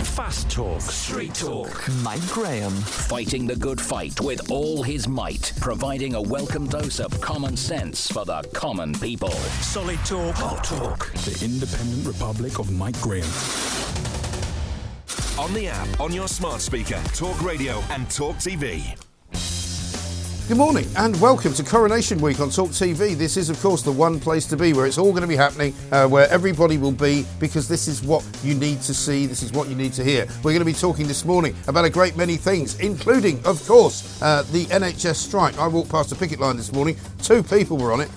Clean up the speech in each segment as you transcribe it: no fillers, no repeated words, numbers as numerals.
Fast Talk, Street Talk, Mike Graham, fighting the good fight with all his might, providing a welcome dose of common sense for the common people. Solid Talk, Hot Talk, the Independent Republic of Mike Graham. On the app, on your smart speaker, Talk Radio and Talk TV. Good morning and welcome to Coronation Week on Talk TV. This is, of course, the one place to be where it's all going to be happening, where everybody will be, because this is what you need to see, this is what you need to hear. We're going to be talking this morning about a great many things, including, of course, the NHS strike. I walked past a picket line this morning. Two people were on it,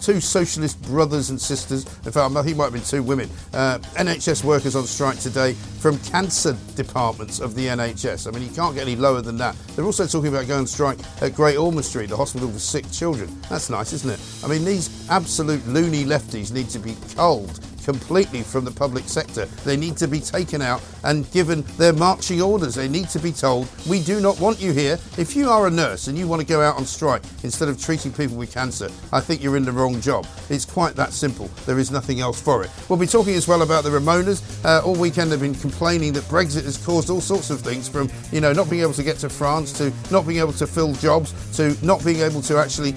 two socialist brothers and sisters. In fact, I think it might have been two women. NHS workers on strike today from cancer departments of the NHS. I mean, you can't get any lower than that. They're also talking about going on strike at Great Ormond Street, the hospital for sick children. That's nice, isn't it? I mean, these absolute loony lefties need to be culled completely from the public sector. They need to be taken out and given their marching orders. They need to be told, we do not want you here. If you are a nurse and you want to go out on strike instead of treating people with cancer, I think you're in the wrong job. It's quite that simple. There is nothing else for it. We'll be talking as well about the Ramonas. All weekend they've been complaining that Brexit has caused all sorts of things, from, you know, not being able to get to France, to not being able to fill jobs, to not being able to actually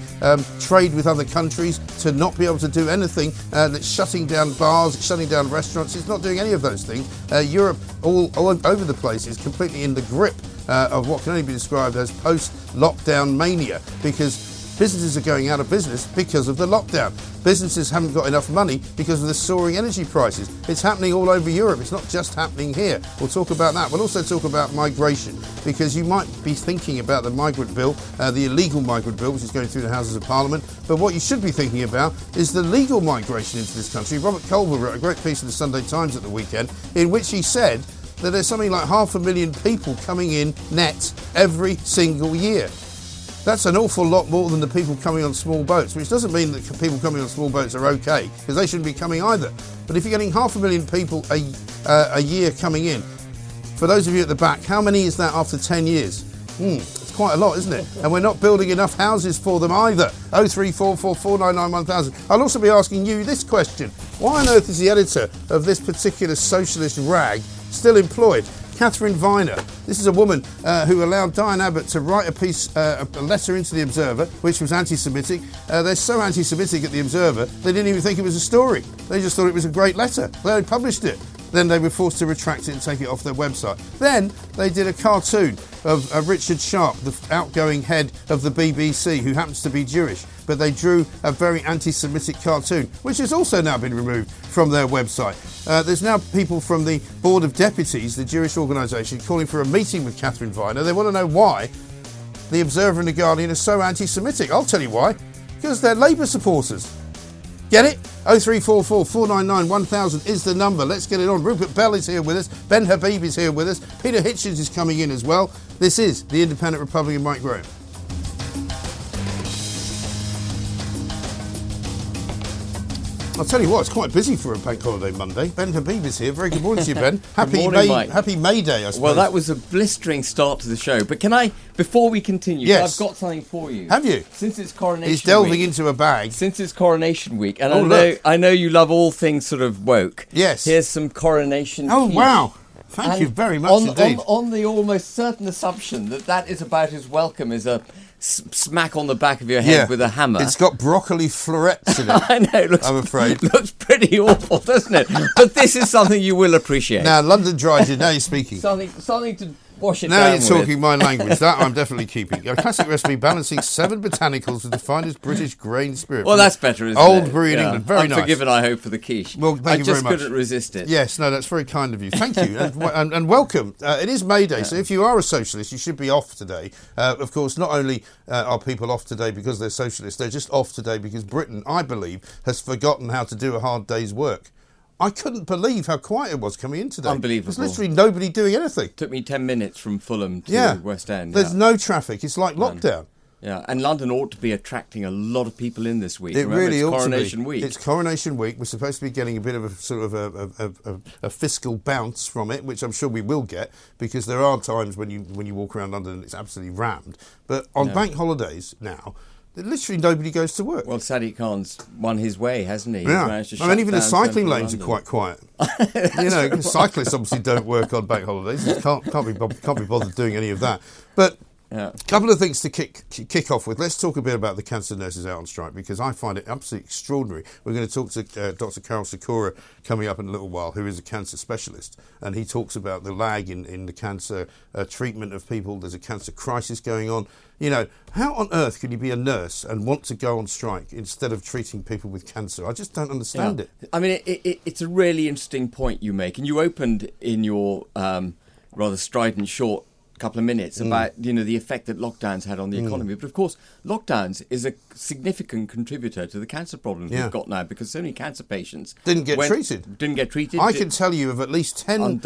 trade with other countries, to not be able to do anything, that's shutting down bars, shutting down restaurants. It's not doing any of those things. Europe, all over the place, is completely in the grip of what can only be described as post-lockdown mania, because businesses are going out of business because of the lockdown. Businesses haven't got enough money because of the soaring energy prices. It's happening all over Europe. It's not just happening here. We'll talk about that. We'll also talk about migration, because you might be thinking about the migrant bill, the illegal migrant bill, which is going through the Houses of Parliament. But what you should be thinking about is the legal migration into this country. Robert Colver wrote a great piece in the Sunday Times at the weekend in which he said that there's something like 500,000 people coming in net every single year. That's an awful lot more than the people coming on small boats, which doesn't mean that people coming on small boats are okay, because they shouldn't be coming either. But if you're getting 500,000 people a year coming in, for those of you at the back, how many is that after 10 years? It's quite a lot, isn't it? And we're not building enough houses for them either. 03444991000. I'll also be asking you this question. Why on earth is the editor of this particular socialist rag still employed? Catherine Viner. This is a woman who allowed Diane Abbott to write a piece, a letter into the Observer, which was anti-Semitic. They're so anti-Semitic at the Observer, they didn't even think it was a story. They just thought it was a great letter. They published it. Then they were forced to retract it and take it off their website. Then they did a cartoon of Richard Sharp, the outgoing head of the BBC, who happens to be Jewish. But they drew a very anti-Semitic cartoon, which has also now been removed from their website. There's now people from the Board of Deputies, the Jewish organisation, calling for a meeting with Catherine Viner. They want to know why the Observer and the Guardian are so anti-Semitic. I'll tell you why. Because they're Labour supporters. Get it? 0344 499 1000 is the number. Let's get it on. Rupert Bell is here with us. Ben Habib is here with us. Peter Hitchens is coming in as well. This is the Independent Republic of Mike Graham. I'll tell you what, it's quite busy for a bank holiday Monday. Ben Habib is here. Very good morning to you, Ben. Happy morning, Mike. Happy May Day, I suppose. Well, that was a blistering start to the show. But can I, before we continue, yes, I've got something for you. Have you? Since it's Coronation Week. He's delving into a bag. Since it's Coronation Week, and I know you love all things sort of woke. Yes. Here's some Coronation Tea. Oh, wow. Thank you very much indeed. On the almost certain assumption that that is about as welcome as a smack on the back of your head with a hammer. It's got broccoli florets in it. I know, I'm afraid. Looks pretty awful, doesn't it? But this is something you will appreciate. Now, London Dry, now you're speaking. Something to Wash it now down. Now you're talking my language. That I'm definitely keeping. A classic recipe balancing 7 botanicals with the finest British grain spirit. Well, that's better, isn't it? Old breed England. Very nice. Unforgiven, I hope, for the quiche. Well, thank you very much. I just couldn't resist it. Yes, no, that's very kind of you. Thank you. and welcome. It is May Day, so if you are a socialist, you should be off today. Of course, not only are people off today because they're socialists, they're just off today because Britain, I believe, has forgotten how to do a hard day's work. I couldn't believe how quiet it was coming in today. Unbelievable. There's literally nobody doing anything. It took me 10 minutes from Fulham to West End. There's no traffic. It's like lockdown. Yeah, and London ought to be attracting a lot of people in this week. It really ought to be. It's Coronation Week. It's Coronation Week. We're supposed to be getting a bit of a sort of a fiscal bounce from it, which I'm sure we will get, because there are times when you walk around London and it's absolutely rammed. But on bank holidays now, literally nobody goes to work. Well, Sadiq Khan's won his way, hasn't he? Yeah. He's to even the cycling lanes are quite quiet. Cyclists obviously don't work on bank holidays. They can't be bothered doing any of that. But a couple of things to kick off with. Let's talk a bit about the cancer nurses out on strike, because I find it absolutely extraordinary. We're going to talk to Dr. Karol Sikora coming up in a little while, who is a cancer specialist, and he talks about the lag in the cancer treatment of people. There's a cancer crisis going on. You know, how on earth can you be a nurse and want to go on strike instead of treating people with cancer? I just don't understand it. I mean, it's a really interesting point you make, and you opened in your rather strident short couple of minutes about the effect that lockdowns had on the economy. But of course, lockdowns is a significant contributor to the cancer problems we've got now, because so many cancer patients didn't get treated. I can tell you of at least 10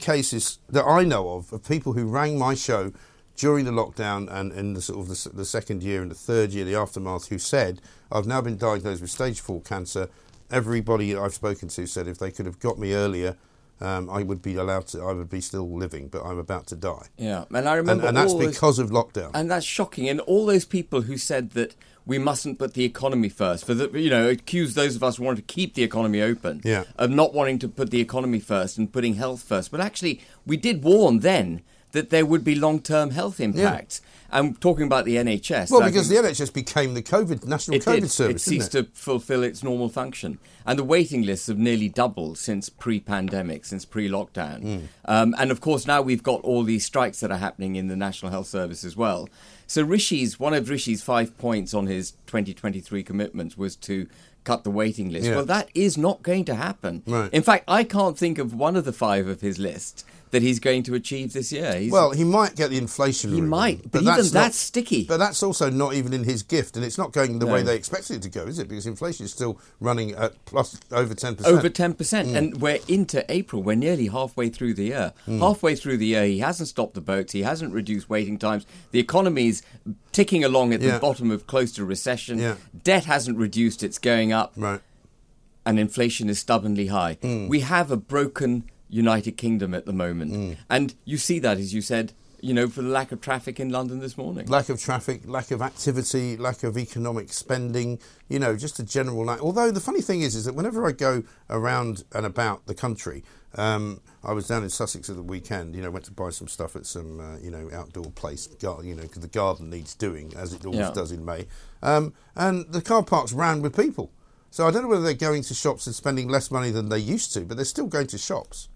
cases that I know of people who rang my show during the lockdown and in the sort of the second year and the third year, the aftermath, who said, I've now been diagnosed with stage 4 cancer. Everybody I've spoken to said if they could have got me earlier, I would be allowed to. I would be still living, but I'm about to die. Yeah, and I remember, and that's because of lockdown. And that's shocking. And all those people who said that we mustn't put the economy first, accused those of us who wanted to keep the economy open of not wanting to put the economy first and putting health first. But actually, we did warn then that there would be long-term health impacts. Yeah. I'm talking about the NHS. Well, because the NHS became the national COVID service. It ceased to fulfil its normal function. And the waiting lists have nearly doubled since pre-pandemic, since pre-lockdown. And of course, now we've got all these strikes that are happening in the National Health Service as well. So one of Rishi's 5 points on his 2023 commitments was to cut the waiting list. Yeah. Well, that is not going to happen. Right. In fact, I can't think of one of the 5 of his list that he's going to achieve this year. He might get the inflation. He might, but that's sticky. But that's also not even in his gift, and it's not going the way they expected it to go, is it? Because inflation is still running at plus over 10%. Over 10%, and we're into April. We're nearly halfway through the year. Halfway through the year, he hasn't stopped the boats. He hasn't reduced waiting times. The economy's ticking along at the bottom of close to recession. Yeah. Debt hasn't reduced. It's going up. Right. And inflation is stubbornly high. We have a broken United Kingdom at the moment. And you see that, as you said, for the lack of traffic in London this morning. Lack of traffic, lack of activity, lack of economic spending, just a general lack. Although the funny thing is that whenever I go around and about the country, I was down in Sussex at the weekend, went to buy some stuff at some, outdoor place, because the garden needs doing, as it always does in May. And the car parks ran with people. So I don't know whether they're going to shops and spending less money than they used to, but they're still going to shops.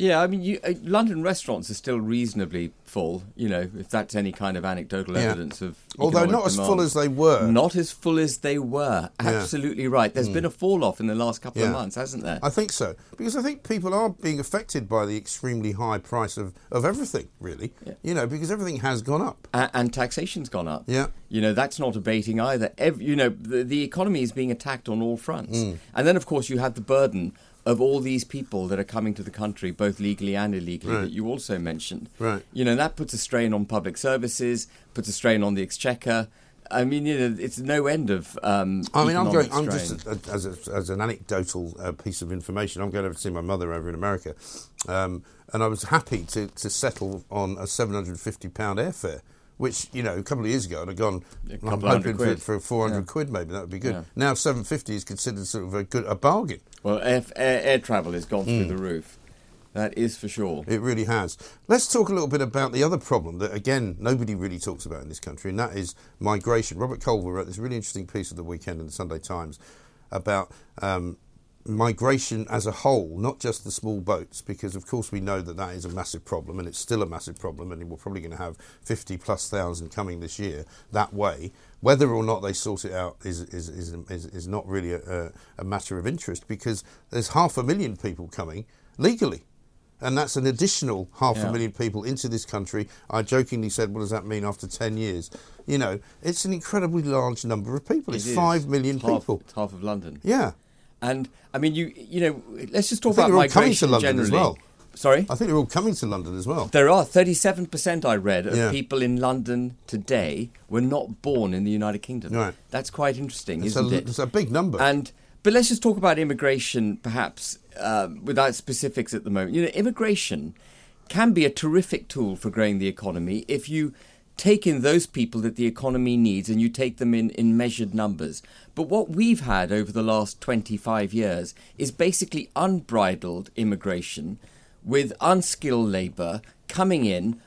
Yeah, I mean, London restaurants are still reasonably full, if that's any kind of anecdotal evidence of economic demand. Although not as full as they were. Not as full as they were. Absolutely right. There's been a fall-off in the last couple of months, hasn't there? I think so, because I think people are being affected by the extremely high price of everything, really, because everything has gone up. And taxation's gone up. Yeah. That's not abating either. The economy is being attacked on all fronts. And then, of course, you have the burden of all these people that are coming to the country, both legally and illegally, that you also mentioned. Right. That puts a strain on public services, puts a strain on the exchequer. I mean, it's no end of economic strain. I'm just, as an anecdotal piece of information, I'm going over to see my mother over in America, and I was happy to settle on a £750 airfare, which, a couple of years ago, I'd have gone, I'm hoping for 400 quid maybe, that would be good. Yeah. Now 750 is considered sort of a bargain. Well, air travel has gone through the roof. That is for sure. It really has. Let's talk a little bit about the other problem that, again, nobody really talks about in this country, and that is migration. Robert Colver wrote this really interesting piece of the weekend in the Sunday Times about migration as a whole, not just the small boats, because of course we know that that is a massive problem, and it's still a massive problem, and we're probably going to have 50,000+ coming this year that way. Whether or not they sort it out is not really a matter of interest, because there's 500,000 people coming legally. And that's an additional 500,000 people into this country. I jokingly said, what does that mean after 10 years? You know, it's an incredibly large number of people. It's 5 million people. It's half of London. Yeah. And, I mean, you know, let's just talk about migration generally. I think they're all coming to London as well. Sorry? I think they're all coming to London as well. There are 37%, I read, of people in London today were not born in the United Kingdom. Right. That's quite interesting, isn't it? It's a big number. But let's just talk about immigration, perhaps, without specifics at the moment. You know, immigration can be a terrific tool for growing the economy if you take in those people that the economy needs and you take them in measured numbers. But what we've had over the last 25 years is basically unbridled immigration with unskilled labour coming in,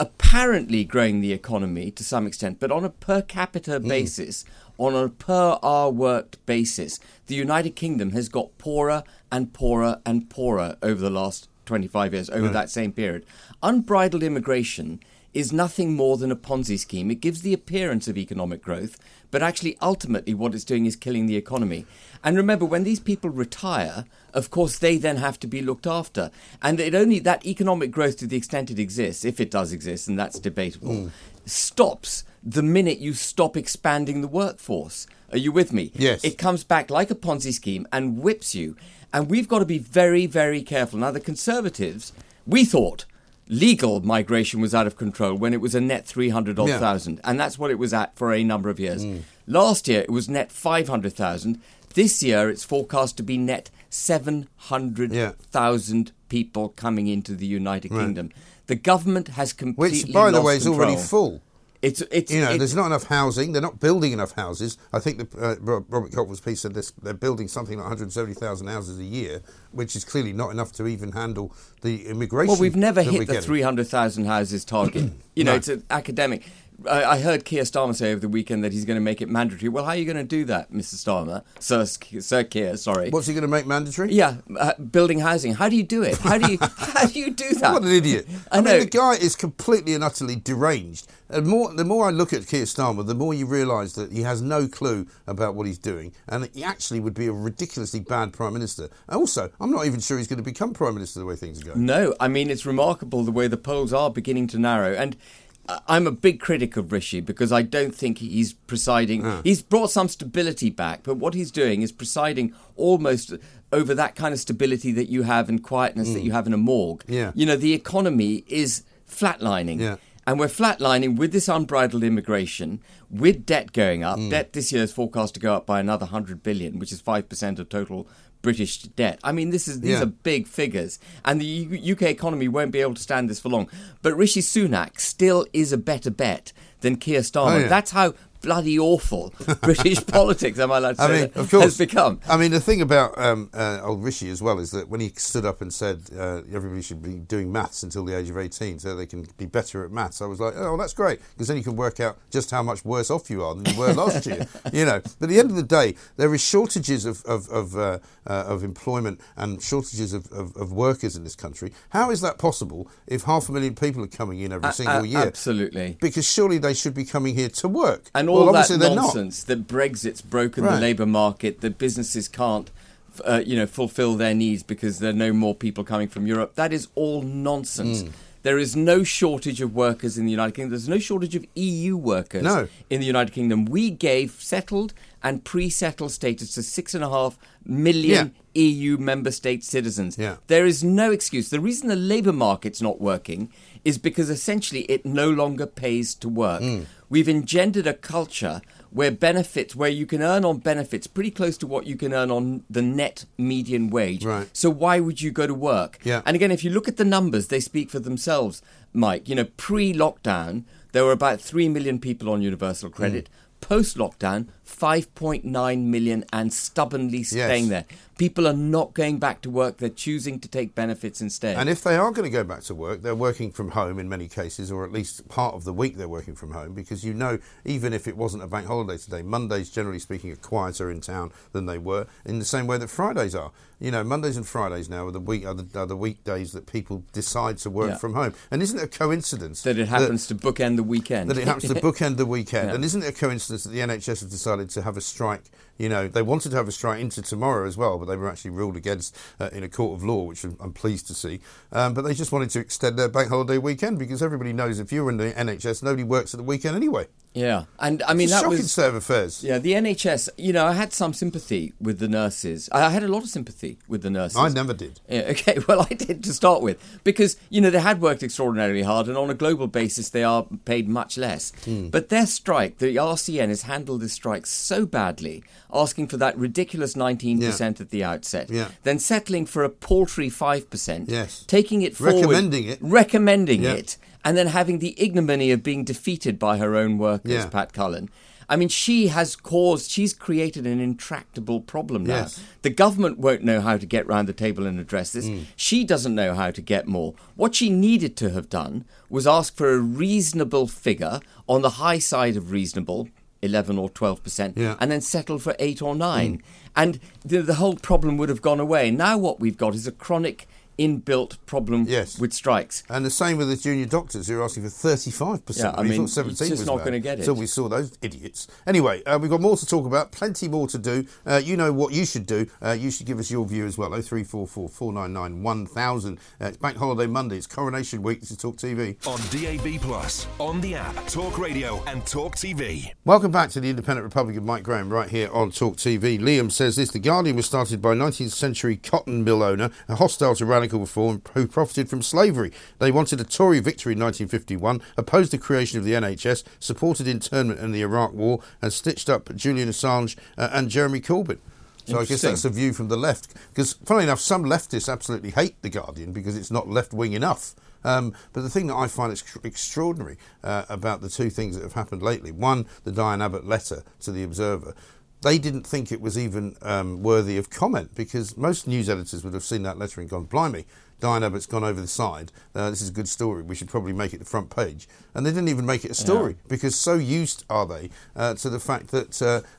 apparently growing the economy to some extent, but on a per capita basis, on a per hour worked basis, the United Kingdom has got poorer and poorer and poorer over the last 25 years, over that same period. Unbridled immigration is nothing more than a Ponzi scheme. It gives the appearance of economic growth, but actually ultimately what it's doing is killing the economy. And remember, when these people retire, of course, they then have to be looked after. And it only that economic growth, to the extent it exists, if it does exist, and that's debatable, stops the minute you stop expanding the workforce. Are you with me? Yes. It comes back like a Ponzi scheme and whips you. And we've got to be very, very careful. Now, the Conservatives, we thought legal migration was out of control when it was a net 300,000, and that's what it was at for a number of years. Last year, it was net 500,000. This year, it's forecast to be net 700,000 people coming into the United Kingdom. The government has completely lost control. Which, by the way, is already full. There's not enough housing. They're not building enough houses. I think Robert Colver's piece said this, they're building something like 170,000 houses a year, which is clearly not enough to even handle the immigration. Well, we've never hit the 300,000 houses target. It's an academic. I heard Keir Starmer say over the weekend that he's going to make it mandatory. Well, how are you going to do that, Mr. Starmer? Sir Keir, sorry. What's he going to make mandatory? Yeah, building housing. How do you do it? How do you do that? What an idiot. I mean, the guy is completely and utterly deranged. And the more I look at Keir Starmer, the more you realise that he has no clue about what he's doing, and he actually would be a ridiculously bad Prime Minister. And also, I'm not even sure he's going to become Prime Minister the way things go. No, I mean, it's remarkable the way the polls are beginning to narrow, and I'm a big critic of Rishi because I don't think he's presiding. He's brought some stability back, but what he's doing is presiding almost over that kind of stability that you have and quietness that you have in a morgue. Yeah. You know, the economy is flatlining. Yeah. And we're flatlining with this unbridled immigration, with debt going up. Debt this year is forecast to go up by another 100 billion, which is 5% of total British debt. I mean, these are big figures, and the UK economy won't be able to stand this for long. But Rishi Sunak still is a better bet than Keir Starmer. Oh, yeah. That's how bloody awful British politics, am I allowed to say, has become. I mean, the thing about old Rishi as well is that when he stood up and said everybody should be doing maths until the age of 18 so they can be better at maths, I was like, oh, that's great, because then you can work out just how much worse off you are than you were last year. You know, but at the end of the day, there are shortages of employment and shortages of workers in this country. How is that possible if 500,000 people are coming in every single year? Absolutely. Because surely they should be coming here to work. And all that nonsense that Brexit's broken the labour market, that businesses can't, fulfil their needs because there are no more people coming from Europe. That is all nonsense. There is no shortage of workers in the United Kingdom. There's no shortage of EU workers in the United Kingdom. We gave settled and pre-settled status to 6.5 million EU member state citizens. Yeah. There is no excuse. The reason the labour market's not working is because essentially it no longer pays to work. We've engendered a culture where you can earn on benefits pretty close to what you can earn on the net median wage. Right. So why would you go to work? Yeah. And again, if you look at the numbers, they speak for themselves, Mike. You know, pre-lockdown, there were about 3 million people on universal credit. Post-lockdown, 5.9 million and stubbornly staying there. People are not going back to work. They're choosing to take benefits instead. And if they are going to go back to work, they're working from home in many cases, or at least part of the week they're working from home, because, you know, even if it wasn't a bank holiday today, Mondays, generally speaking, are quieter in town than they were, in the same way that Fridays are. You know, Mondays and Fridays now are the weekdays that people decide to work from home. And isn't it a coincidence that it happens to bookend the weekend? That it happens to bookend the weekend. And isn't it a coincidence that the NHS have decided to have a strike? You know, they wanted to have a strike into tomorrow as well, but they were actually ruled against in a court of law, which I'm pleased to see. But they just wanted to extend their bank holiday weekend, because everybody knows if you're in the NHS, nobody works at the weekend anyway. Yeah, and I mean, it's a shocking state of affairs. Yeah, the NHS, you know, I had some sympathy with the nurses. I had a lot of sympathy with the nurses. I never did. Yeah, okay, well, I did to start with, because, you know, they had worked extraordinarily hard, and on a global basis, they are paid much less. But their strike, the RCN, has handled this strike so badly, asking for that ridiculous 19% at the outset, then settling for a paltry 5%, taking it forward, recommending it, and then having the ignominy of being defeated by her own workers, Pat Cullen. I mean, she's created an intractable problem now. Yes. The government won't know how to get round the table and address this. She doesn't know how to get more. What she needed to have done was ask for a reasonable figure, on the high side of reasonable, 11 or 12%, and then settle for 8 or 9. And the whole problem would have gone away. Now what we've got is a chronic inbuilt problem with strikes. And the same with the junior doctors, who are asking for 35%. Yeah, I mean, thought 17 it's just not going to get it. So we saw those idiots. Anyway, we've got more to talk about, plenty more to do. You know what you should do. You should give us your view as well. 0344 499 1000. It's Bank Holiday Monday. It's Coronation Week. This is Talk TV. On DAB+, on the app, Talk Radio and Talk TV. Welcome back to the Independent Republic of Mike Graham right here on Talk TV. Liam says this: The Guardian was started by 19th century cotton mill owner, a hostile to radical reform, who profited from slavery. They wanted a Tory victory in 1951, opposed the creation of the NHS, supported internment and the Iraq War, and stitched up Julian Assange and Jeremy Corbyn. So I guess that's a view from the left. Because, funnily enough, some leftists absolutely hate The Guardian because it's not left-wing enough. But the thing that I find extraordinary about the two things that have happened lately, one, the Diane Abbott letter to the Observer, they didn't think it was even worthy of comment, because most news editors would have seen that letter and gone, blimey, Diane Abbott's gone over the side. This is a good story. We should probably make it the front page. And they didn't even make it a story because so used are they to the fact that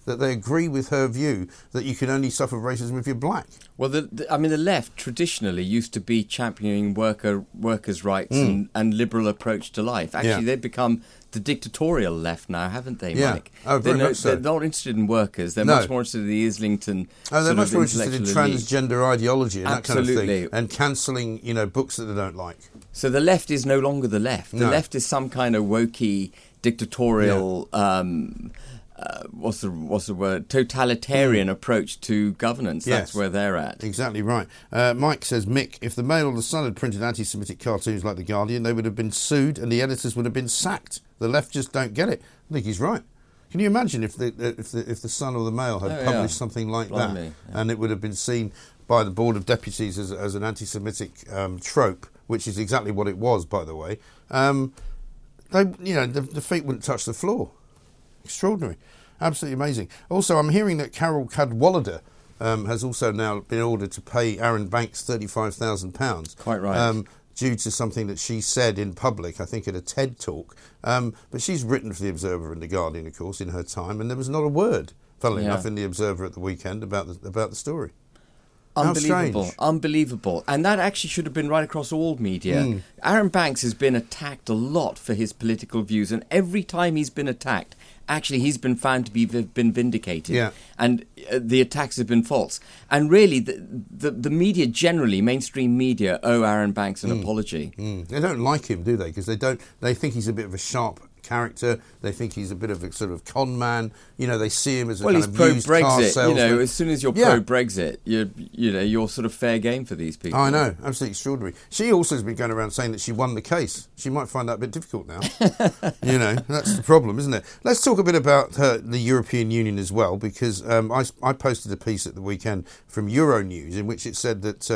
that they agree with her view that you can only suffer racism if you're black. Well, the left traditionally used to be championing workers' rights and liberal approach to life. Actually, they've become the dictatorial left now, haven't they, Mike? Oh, very much so. They're not interested in workers. They're much more interested in the Islington. Oh, they're much more interested in transgender ideology and that kind of thing, and cancelling, you know, books that they don't like. So the left is no longer the left. The left is some kind of wokey, dictatorial. What's the word? Totalitarian approach to governance. That's where they're at. Exactly right. Mike says, Mick, if the Mail or the Sun had printed anti-Semitic cartoons like The Guardian, they would have been sued and the editors would have been sacked. The left just don't get it. I think he's right. Can you imagine if the Sun or the Mail had published something like that, and it would have been seen by the Board of Deputies as an anti-Semitic trope, which is exactly what it was, by the way? The feet wouldn't touch the floor. Extraordinary. Absolutely amazing. Also, I'm hearing that Carol Cadwallader has also now been ordered to pay Aaron Banks £35,000. Quite right. Due to something that she said in public, I think at a TED Talk. But she's written for The Observer and The Guardian, of course, in her time, and there was not a word, funnily enough, in The Observer at the weekend about the story. Unbelievable. And that actually should have been right across all media. Aaron Banks has been attacked a lot for his political views, and every time he's been attacked, actually, he's been found to been vindicated, and the attacks have been false. And really, the media generally, mainstream media, owe Aaron Banks an apology. They don't like him, do they? Because they don't. They think he's a bit of a sharp character. They think he's a bit of a sort of con man. You know, they see him as a kind of used car salesman. You know, as soon as you're pro-Brexit, you're sort of fair game for these people. I know, absolutely extraordinary. She also has been going around saying that she won the case. She might find that a bit difficult now. You know, that's the problem, isn't it? Let's talk a bit about the European Union as well, because I posted a piece at the weekend from Euronews in which it said that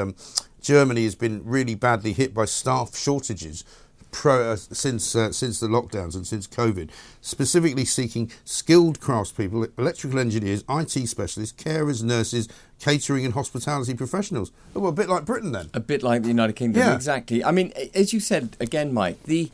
Germany has been really badly hit by staff shortages since the lockdowns and since COVID, specifically seeking skilled craftspeople, electrical engineers, IT specialists, carers, nurses, catering and hospitality professionals. Well, a bit like Britain then. A bit like the United Kingdom, yeah. Exactly. I mean, as you said again, Mike, the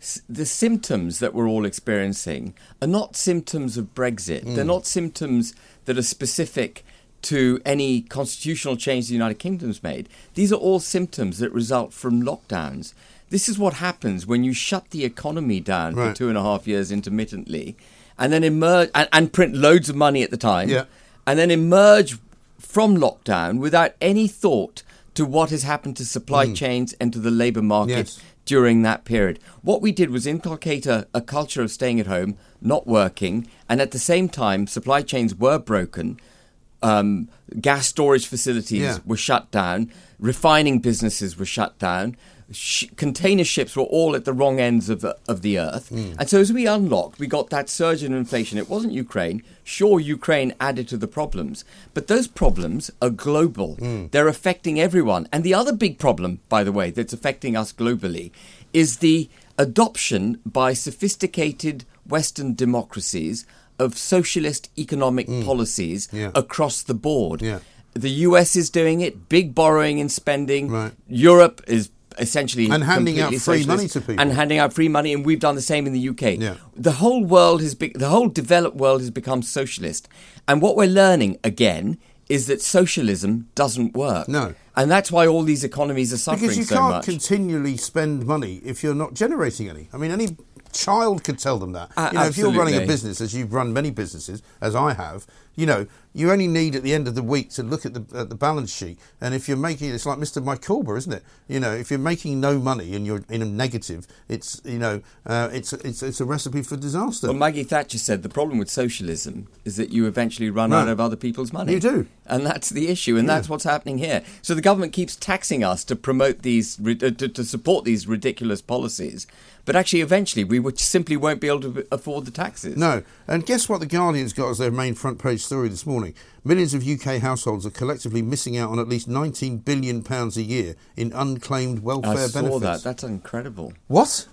symptoms that we're all experiencing are not symptoms of Brexit. Mm. They're not symptoms that are specific to any constitutional change the United Kingdom's made. These are all symptoms that result from lockdowns. This is what happens when you shut the economy down for 2.5 years intermittently and then emerge and print loads of money at the time, yeah, and then emerge from lockdown without any thought to what has happened to supply chains and to the labour market during that period. What we did was inculcate a culture of staying at home, not working, and at the same time, supply chains were broken. Gas storage facilities were shut down. Refining businesses were shut down. Container ships were all at the wrong ends of the earth. Mm. And so as we unlocked, we got that surge in inflation. It wasn't Ukraine. Sure, Ukraine added to the problems. But those problems are global. Mm. They're affecting everyone. And the other big problem, by the way, that's affecting us globally is the adoption by sophisticated Western democracies of socialist economic policies across the board. Yeah. The US is doing it, big borrowing and spending. Right. Europe is essentially and handing out free money to people. And handing out free money, and we've done the same in the UK. Yeah. The whole developed world has become socialist. And what we're learning again is that socialism doesn't work. No. And that's why all these economies are suffering so much. Because you can't continually spend money if you're not generating any. I mean, any child could tell them that. You know, if you're running a business, as you've run many businesses, as I have, you know, you only need at the end of the week to look at the balance sheet. And if you're making, it's like Mr. Mike Colver, isn't it? You know, if you're making no money and you're in a negative, it's, you know, it's a recipe for disaster. Well, Maggie Thatcher said the problem with socialism is that you eventually run out of other people's money. You do. And that's the issue. And that's what's happening here. So the government keeps taxing us to promote these, to support these ridiculous policies. But actually, eventually, we simply won't be able to afford the taxes. No. And guess what the Guardian's got as their main front page story this morning? Millions of UK households are collectively missing out on at least £19 billion a year in unclaimed welfare benefits. I saw that. That's incredible. What?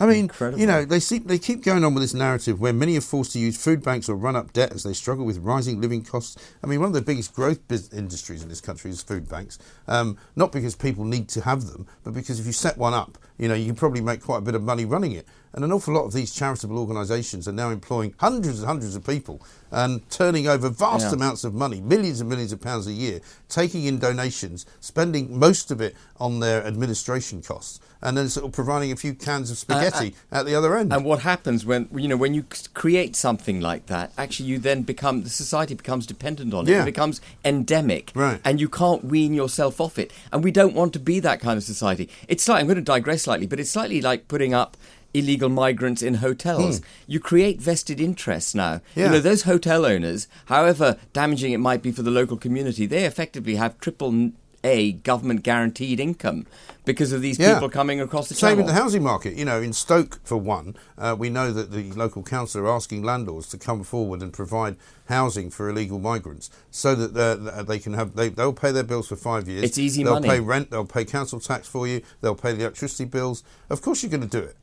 I mean, incredible. You know, they keep going on with this narrative where many are forced to use food banks or run up debt as they struggle with rising living costs. I mean, one of the biggest growth industries in this country is food banks, not because people need to have them, but because if you set one up, you know, you can probably make quite a bit of money running it. And an awful lot of these charitable organisations are now employing hundreds and hundreds of people and turning over vast amounts of money, millions and millions of pounds a year, taking in donations, spending most of it on their administration costs, and then sort of providing a few cans of spaghetti at the other end. And what happens when you create something like that, actually you then become, the society becomes dependent on it. It becomes endemic. Right. And you can't wean yourself off it. And we don't want to be that kind of society. It's like, I'm going to digress slightly, but it's slightly like putting up illegal migrants in hotels. You create vested interests now. You know, those hotel owners, however damaging it might be for the local community, they effectively have triple A government guaranteed income because of these people coming across the channel. Same with the housing market. You know, in Stoke, for one, we know that the local council are asking landlords to come forward and provide housing for illegal migrants so that they can have, they'll pay their bills for 5 years. It's easy money. They'll pay rent, they'll pay council tax for you, they'll pay the electricity bills. Of course you're going to do it.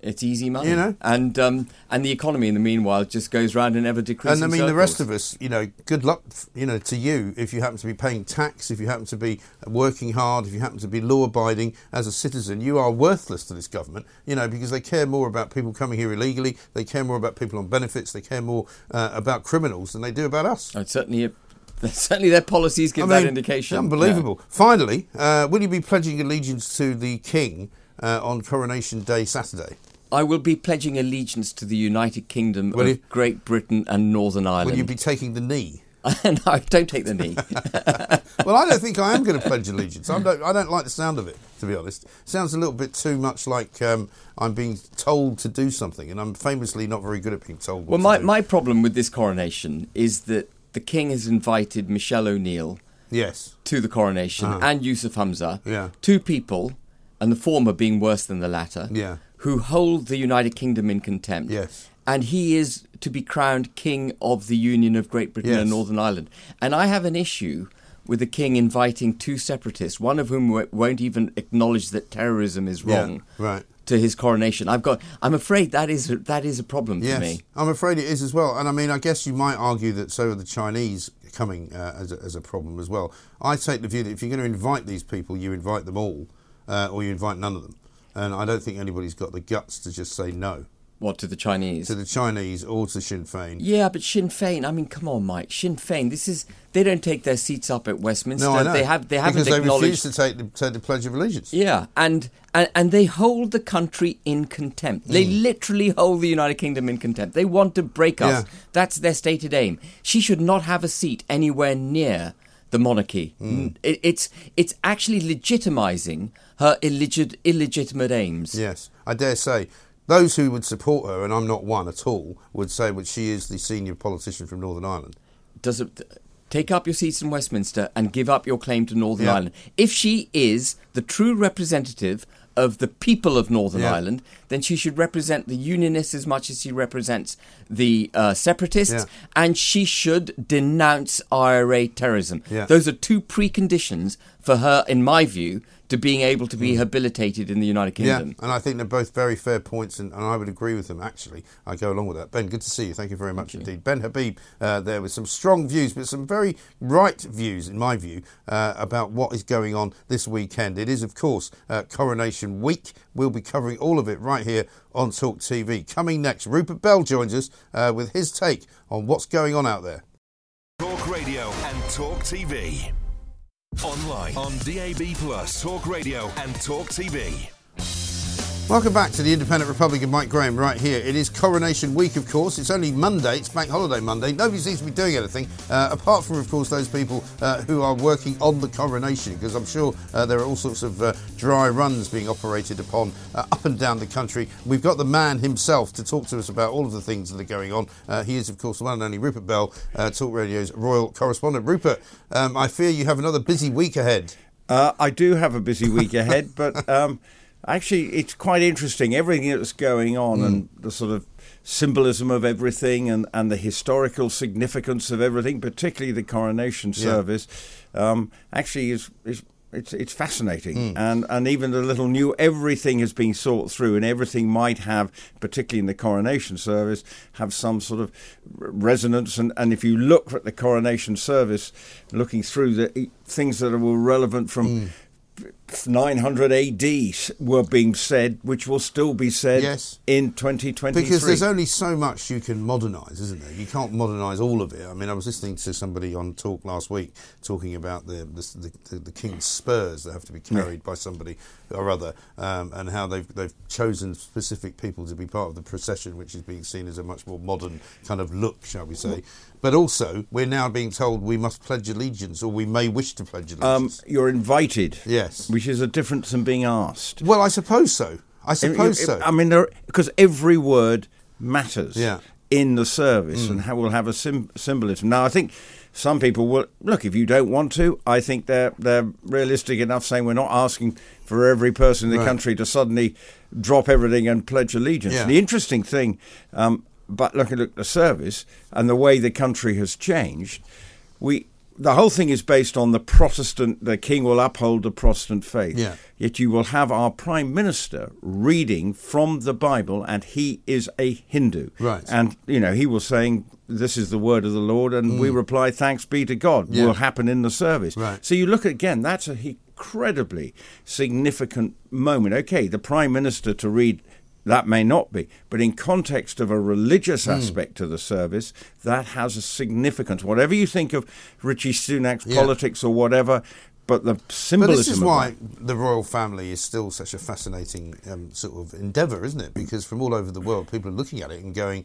It's easy money, you know? And the economy in the meanwhile just goes round in ever decreasing. And I mean, circles. The rest of us, you know, good luck, you know, to you if you happen to be paying tax, if you happen to be working hard, if you happen to be law-abiding as a citizen, you are worthless to this government, you know, because they care more about people coming here illegally, they care more about people on benefits, they care more about criminals than they do about us. And certainly their policies give that indication. Unbelievable. Yeah. Finally, will you be pledging allegiance to the King on Coronation Day Saturday? I will be pledging allegiance to the United Kingdom of Great Britain and Northern Ireland. Will you be taking the knee? No, I don't take the knee. Well, I don't think I am going to pledge allegiance. I don't like the sound of it, to be honest. It sounds a little bit too much like I'm being told to do something, and I'm famously not very good at being told what to do. My problem with this coronation is that the King has invited Michelle O'Neill to the coronation and Yusuf Hamza, two people, and the former being worse than the latter, who hold the United Kingdom in contempt. Yes. And he is to be crowned King of the Union of Great Britain and Northern Ireland. And I have an issue with the King inviting two separatists, one of whom won't even acknowledge that terrorism is wrong, to his coronation. I'm afraid that is a problem for me. I'm afraid it is as well. And I mean, I guess you might argue that so are the Chinese coming as a problem as well. I take the view that if you're going to invite these people, you invite them all, or you invite none of them. And I don't think anybody's got the guts to just say no. What, to the Chinese? To the Chinese or to Sinn Féin. Yeah, but Sinn Féin, I mean, come on, Mike. Sinn Féin, this is... They don't take their seats up at Westminster. No, I know. They haven't acknowledged... Because they refuse to take the Pledge of Allegiance. Yeah, and they hold the country in contempt. They literally hold the United Kingdom in contempt. They want to break us. Yeah. That's their stated aim. She should not have a seat anywhere near the monarchy. It's actually legitimising her illegitimate aims. Yes, I dare say... Those who would support her, and I'm not one at all, would say that she is the senior politician from Northern Ireland. Does it take up your seats in Westminster and give up your claim to Northern Ireland? If she is the true representative of the people of Northern Ireland, then she should represent the Unionists as much as she represents the separatists, and she should denounce IRA terrorism. Yeah. Those are two preconditions for her, in my view, to being able to be habilitated in the United Kingdom. Yeah, and I think they're both very fair points, and I would agree with them, actually. I go along with that. Ben, good to see you. Thank you very much indeed. Ben Habib there with some strong views, but some very right views, in my view, about what is going on this weekend. It is, of course, Coronation Week. We'll be covering all of it right here on Talk TV. Coming next, Rupert Bell joins us with his take on what's going on out there. Talk Radio and Talk TV. Online on DAB+, Talk Radio and Talk TV. Welcome back to the Independent Republic of Mike Graham right here. It is Coronation Week, of course. It's only Monday. It's Bank Holiday Monday. Nobody seems to be doing anything, apart from, of course, those people who are working on the coronation, because I'm sure there are all sorts of dry runs being operated upon up and down the country. We've got the man himself to talk to us about all of the things that are going on. He is, of course, the one and only Rupert Bell, Talk Radio's royal correspondent. Rupert, I fear you have another busy week ahead. I do have a busy week ahead, but... Actually, it's quite interesting, everything that's going on and the sort of symbolism of everything and the historical significance of everything, particularly the coronation service, actually it's fascinating. And even the little new, everything has been thought through, and everything might have, particularly in the coronation service, have some sort of resonance. And if you look at the coronation service, looking through the things that were relevant from... 900 AD were being said, which will still be said in 2023. Because there's only so much you can modernise, isn't there? You can't modernise all of it. I mean, I was listening to somebody on Talk last week talking about the King's spurs that have to be carried by somebody or other, and how they've chosen specific people to be part of the procession, which is being seen as a much more modern kind of look, shall we say. But also, we're now being told we must pledge allegiance, or we may wish to pledge allegiance. You're invited. Yes. Which is a difference than being asked. Well, I suppose so. I mean, because every word matters in the service, and how we'll have a symbolism. Now, I think some people will... Look, if you don't want to, I think they're realistic enough, saying we're not asking for every person in the country to suddenly drop everything and pledge allegiance. Yeah. The interesting thing... But look at the service and the way the country has changed. The whole thing is based on the Protestant. The king will uphold the Protestant faith. Yeah. Yet you will have our prime minister reading from the Bible, and he is a Hindu. Right. And you know he was saying, "This is the word of the Lord," and we reply, "Thanks be to God." Yeah. Will happen in the service. Right. So you look again. That's an incredibly significant moment. Okay, the prime minister to read. That may not be, but in context of a religious aspect to the service, that has a significance. Whatever you think of Rishi Sunak's politics or whatever, but the symbolism... But this is why the royal family is still such a fascinating sort of endeavour, isn't it? Because from all over the world, people are looking at it and going...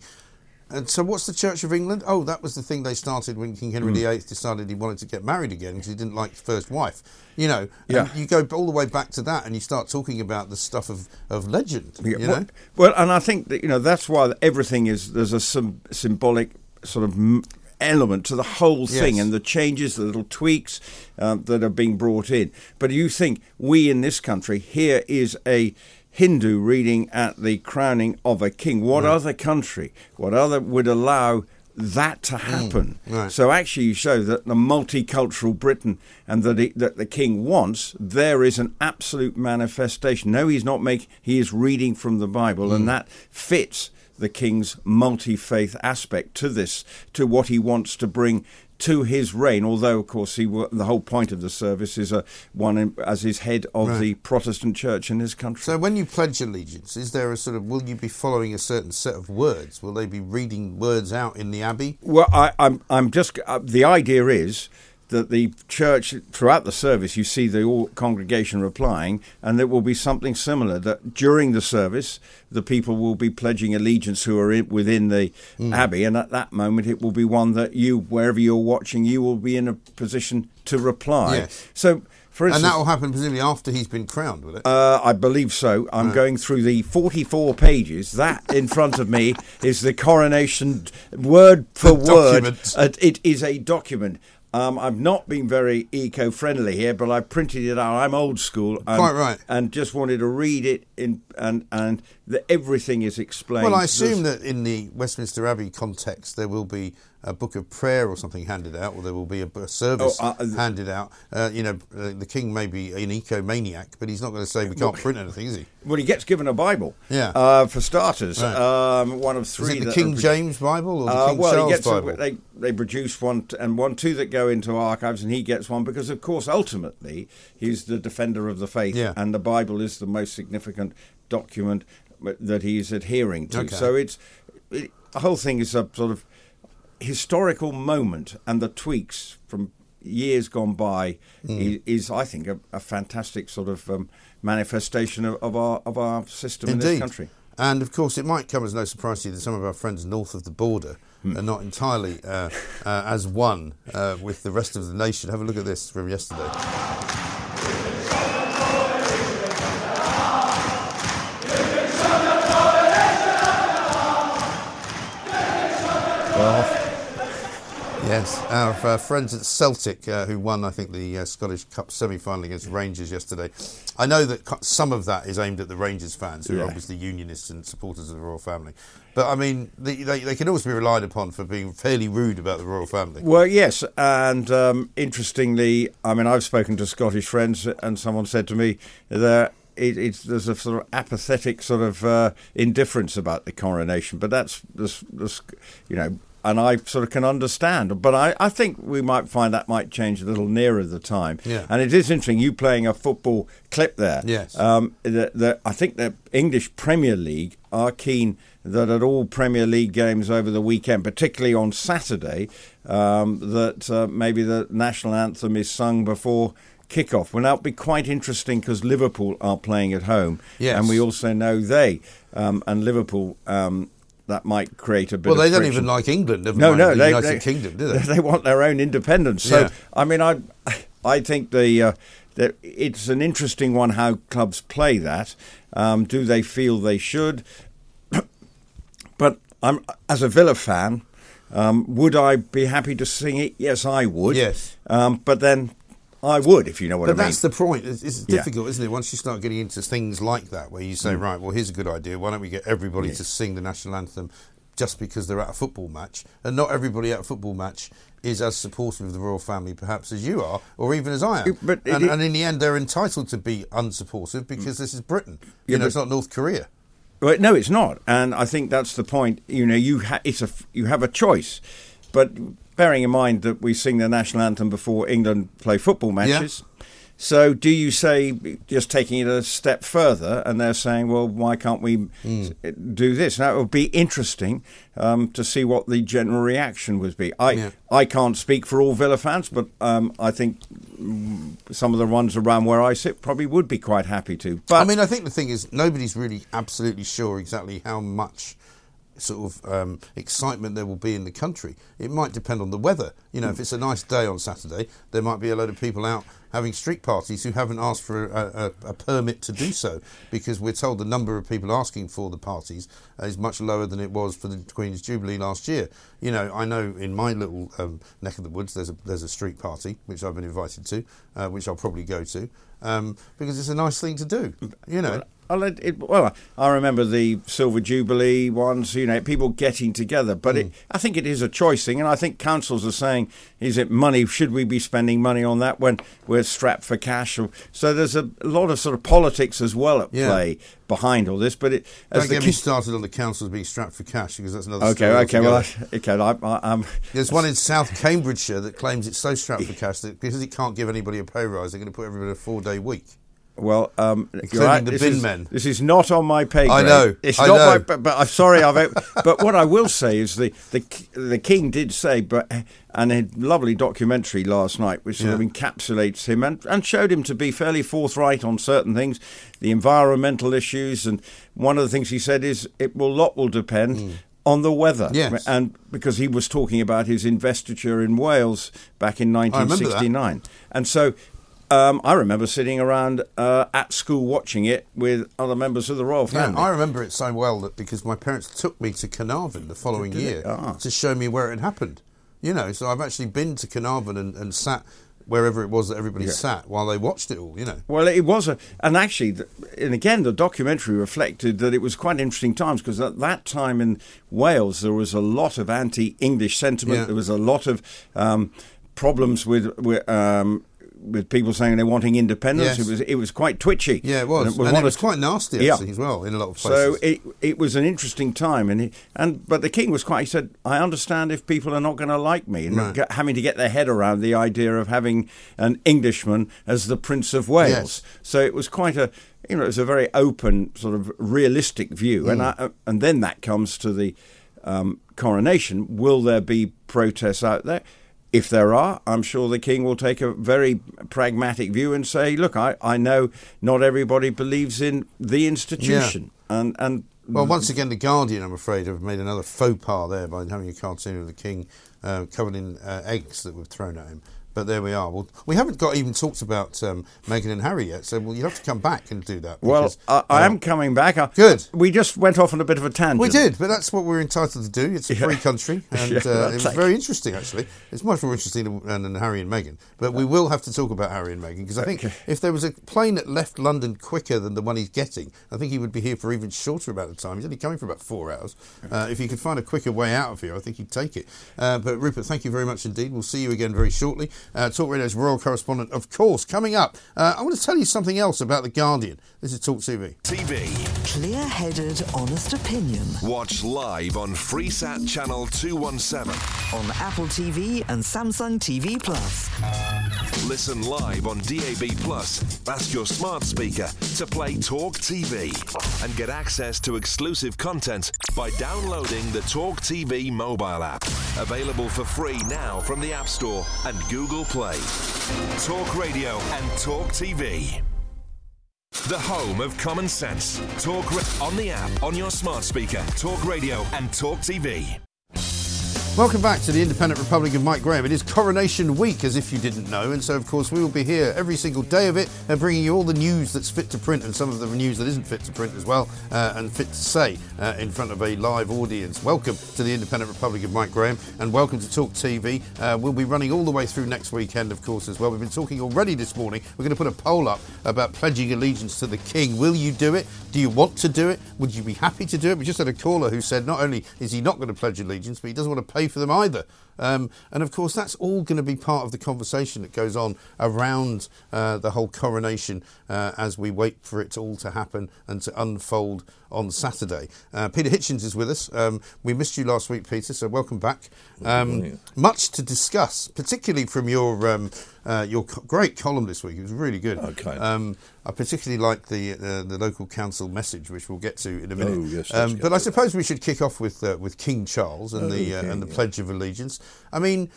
And so what's the Church of England? Oh, that was the thing they started when King Henry VIII decided he wanted to get married again because he didn't like his first wife. You know, and you go all the way back to that and you start talking about the stuff of legend, you know? Well, and I think that, you know, that's why everything is, there's a symbolic sort of element to the whole thing and the changes, the little tweaks that are being brought in. But you think we in this country, here is a... Hindu reading at the crowning of a king. What other country, what other would allow that to happen. Right. So actually you show that the multicultural Britain and that the king wants, there is an absolute manifestation. No, he's not making, he is reading from the Bible, and that fits the king's multi-faith aspect to this, to what he wants to bring to his reign, although, of course, the whole point of the service is as his head of the Protestant church in his country. So when you pledge allegiance, is there a sort of, will you be following a certain set of words? Will they be reading words out in the abbey? Well, I'm just the idea is that the church, throughout the service, you see the all congregation replying, and there will be something similar, that during the service, the people will be pledging allegiance who are within the abbey, and at that moment it will be one that you, wherever you're watching, you will be in a position to reply. Yes. So, for instance, and that will happen presumably after he's been crowned, will it? I believe so. I'm going through the 44 pages. That in front of me is the coronation, word for word. It is a document. I've not been very eco-friendly here, but I printed it out. I'm old school. Quite right. And just wanted to read it, and everything is explained. Well, I assume that in the Westminster Abbey context, there will be a book of prayer or something handed out, or there will be a service handed out. The king may be an eco-maniac, but he's not going to say we can't print anything, is he? Well, he gets given a Bible, for starters. Right. One of three. Is it the King James Bible or the King Charles Bible? They produce one and two that go into archives, and he gets one because, of course, ultimately he's the defender of the faith, and the Bible is the most significant document that he's adhering to. Okay. So it's the whole thing is a sort of historical moment, and the tweaks from years gone by is, I think, a fantastic sort of manifestation of our system. Indeed. In this country. And of course, it might come as no surprise to you that some of our friends north of the border are not entirely as one with the rest of the nation. Have a look at this from yesterday. Yes, our friends at Celtic, who won, I think, the Scottish Cup semi-final against Rangers yesterday. I know that some of that is aimed at the Rangers fans, who are obviously unionists and supporters of the royal family. But, I mean, they can always be relied upon for being fairly rude about the royal family. Well, yes, and interestingly, I mean, I've spoken to Scottish friends, and someone said to me that there's a sort of apathetic sort of indifference about the coronation, but that's, and I sort of can understand. But I think we might find that might change a little nearer the time. Yeah. And it is interesting, you playing a football clip there. Yes. I think the English Premier League are keen that at all Premier League games over the weekend, particularly on Saturday, that maybe the national anthem is sung before kickoff. Well, that'll be quite interesting because Liverpool are playing at home. Yes. And we also know they, and Liverpool... that might create a bit of friction. Well, they don't even like England, never mind the United Kingdom, do they? They want their own independence. So, yeah. I mean, I think it's an interesting one how clubs play that. Do they feel they should? But as a Villa fan, would I be happy to sing it? Yes, I would. Yes. But then... I would, if you know what I mean. But that's the point. It's difficult, isn't it? Once you start getting into things like that, where you say, right, well, here's a good idea. Why don't we get everybody to sing the national anthem just because they're at a football match? And not everybody at a football match is as supportive of the royal family, perhaps, as you are, or even as I am. But and in the end, they're entitled to be unsupportive because this is Britain. It's not North Korea. Well, no, it's not. And I think that's the point. You know, you have a choice. But... bearing in mind that we sing the national anthem before England play football matches. Yeah. So do you say, just taking it a step further, and they're saying, well, why can't we do this? Now, it would be interesting to see what the general reaction would be. I can't speak for all Villa fans, but I think some of the ones around where I sit probably would be quite happy to. But I mean, I think the thing is, nobody's really absolutely sure exactly how much... sort of excitement there will be in the country. It might depend on the weather. You know, if it's a nice day on Saturday, there might be a load of people out having street parties who haven't asked for a permit to do so, because we're told the number of people asking for the parties is much lower than it was for the Queen's Jubilee last year. You know, I know in my little neck of the woods there's a street party, which I've been invited to, which I'll probably go to, because it's a nice thing to do, you know. Well, I remember the Silver Jubilee ones, you know, people getting together. But I think it is a choice thing. And I think councils are saying, is it money? Should we be spending money on that when we're strapped for cash? So there's a lot of sort of politics as well at play behind all this. But Don't get me started on the councils being strapped for cash, because that's another story. There's one in South Cambridgeshire that claims it's so strapped for cash that because it can't give anybody a pay rise, they're going to put everybody on a 4-day week. Well, including the bin men. This is not on my pay grade. I know. But what I will say is the King did say, and a lovely documentary last night, which sort of encapsulates him and showed him to be fairly forthright on certain things, the environmental issues, and one of the things he said is a lot will depend on the weather. Yes. And because he was talking about his investiture in Wales back in 1969, I remember that. And so. I remember sitting around at school watching it with other members of the royal family. Yeah, I remember it so well that because my parents took me to Carnarvon the following year to show me where it had happened. You know, so I've actually been to Carnarvon and sat wherever it was that everybody sat while they watched it all, you know. Well, it was, and again, the documentary reflected that it was quite interesting times, because at that time in Wales, there was a lot of anti-English sentiment. Yeah. There was a lot of problems with people saying they're wanting independence. Yes. It was quite twitchy. Yeah, it was. And it was quite nasty, actually, as well, in a lot of places. So it was an interesting time. But the King was quite... He said, I understand if people are not going to like me, and having to get their head around the idea of having an Englishman as the Prince of Wales. Yes. So it was quite a... You know, it was a very open, sort of realistic view. And then that comes to the coronation. Will there be protests out there? If there are, I'm sure the King will take a very pragmatic view and say, look, I know not everybody believes in the institution. Yeah. Well, once again, The Guardian, I'm afraid, have made another faux pas there by having a cartoon of the King covered in eggs that were thrown at him. But there we are. Well, we haven't even talked about Meghan and Harry yet, so you'll have to come back and do that. Because, well, I am coming back. Good. We just went off on a bit of a tangent. We did, but that's what we're entitled to do. It's a free country, and it was very interesting, actually. It's much more interesting than Harry and Meghan. But we will have to talk about Harry and Meghan, because I think if there was a plane that left London quicker than the one he's getting, I think he would be here for even shorter amount of time. He's only coming for about 4 hours. If he could find a quicker way out of here, I think he'd take it. But, Rupert, thank you very much indeed. We'll see you again very shortly. Talk Radio's royal correspondent, of course. Coming up, I want to tell you something else about The Guardian. This is Talk TV. Clear-headed, honest opinion. Watch live on Freesat Channel 217. On Apple TV and Samsung TV Plus. Listen live on DAB Plus. Ask your smart speaker to play Talk TV. And get access to exclusive content by downloading the Talk TV mobile app. Available for free now from the App Store and Google Play. Talk Radio and Talk TV. The home of common sense. Talk on the app, on your smart speaker. Talk Radio and Talk TV. Welcome back to the Independent Republic of Mike Graham. It is Coronation Week, as if you didn't know, and so, of course, we will be here every single day of it and bringing you all the news that's fit to print and some of the news that isn't fit to print as well and fit to say in front of a live audience. Welcome to the Independent Republic of Mike Graham, and welcome to Talk TV. We'll be running all the way through next weekend, of course, as well. We've been talking already this morning. We're going to put a poll up about pledging allegiance to the King. Will you do it? Do you want to do it? Would you be happy to do it? We just had a caller who said not only is he not going to pledge allegiance, but he doesn't want to pay for them either. And of course, that's all going to be part of the conversation that goes on around the whole coronation as we wait for it all to happen and to unfold on Saturday. Peter Hitchens is with us. We missed you last week, Peter, so welcome back. Much to discuss, particularly from your great column this week. It was really good. Okay. I particularly like the local council message, which we'll get to in a minute. Oh, yes, but I suppose we should kick off with King Charles and the Pledge of Allegiance. I mean,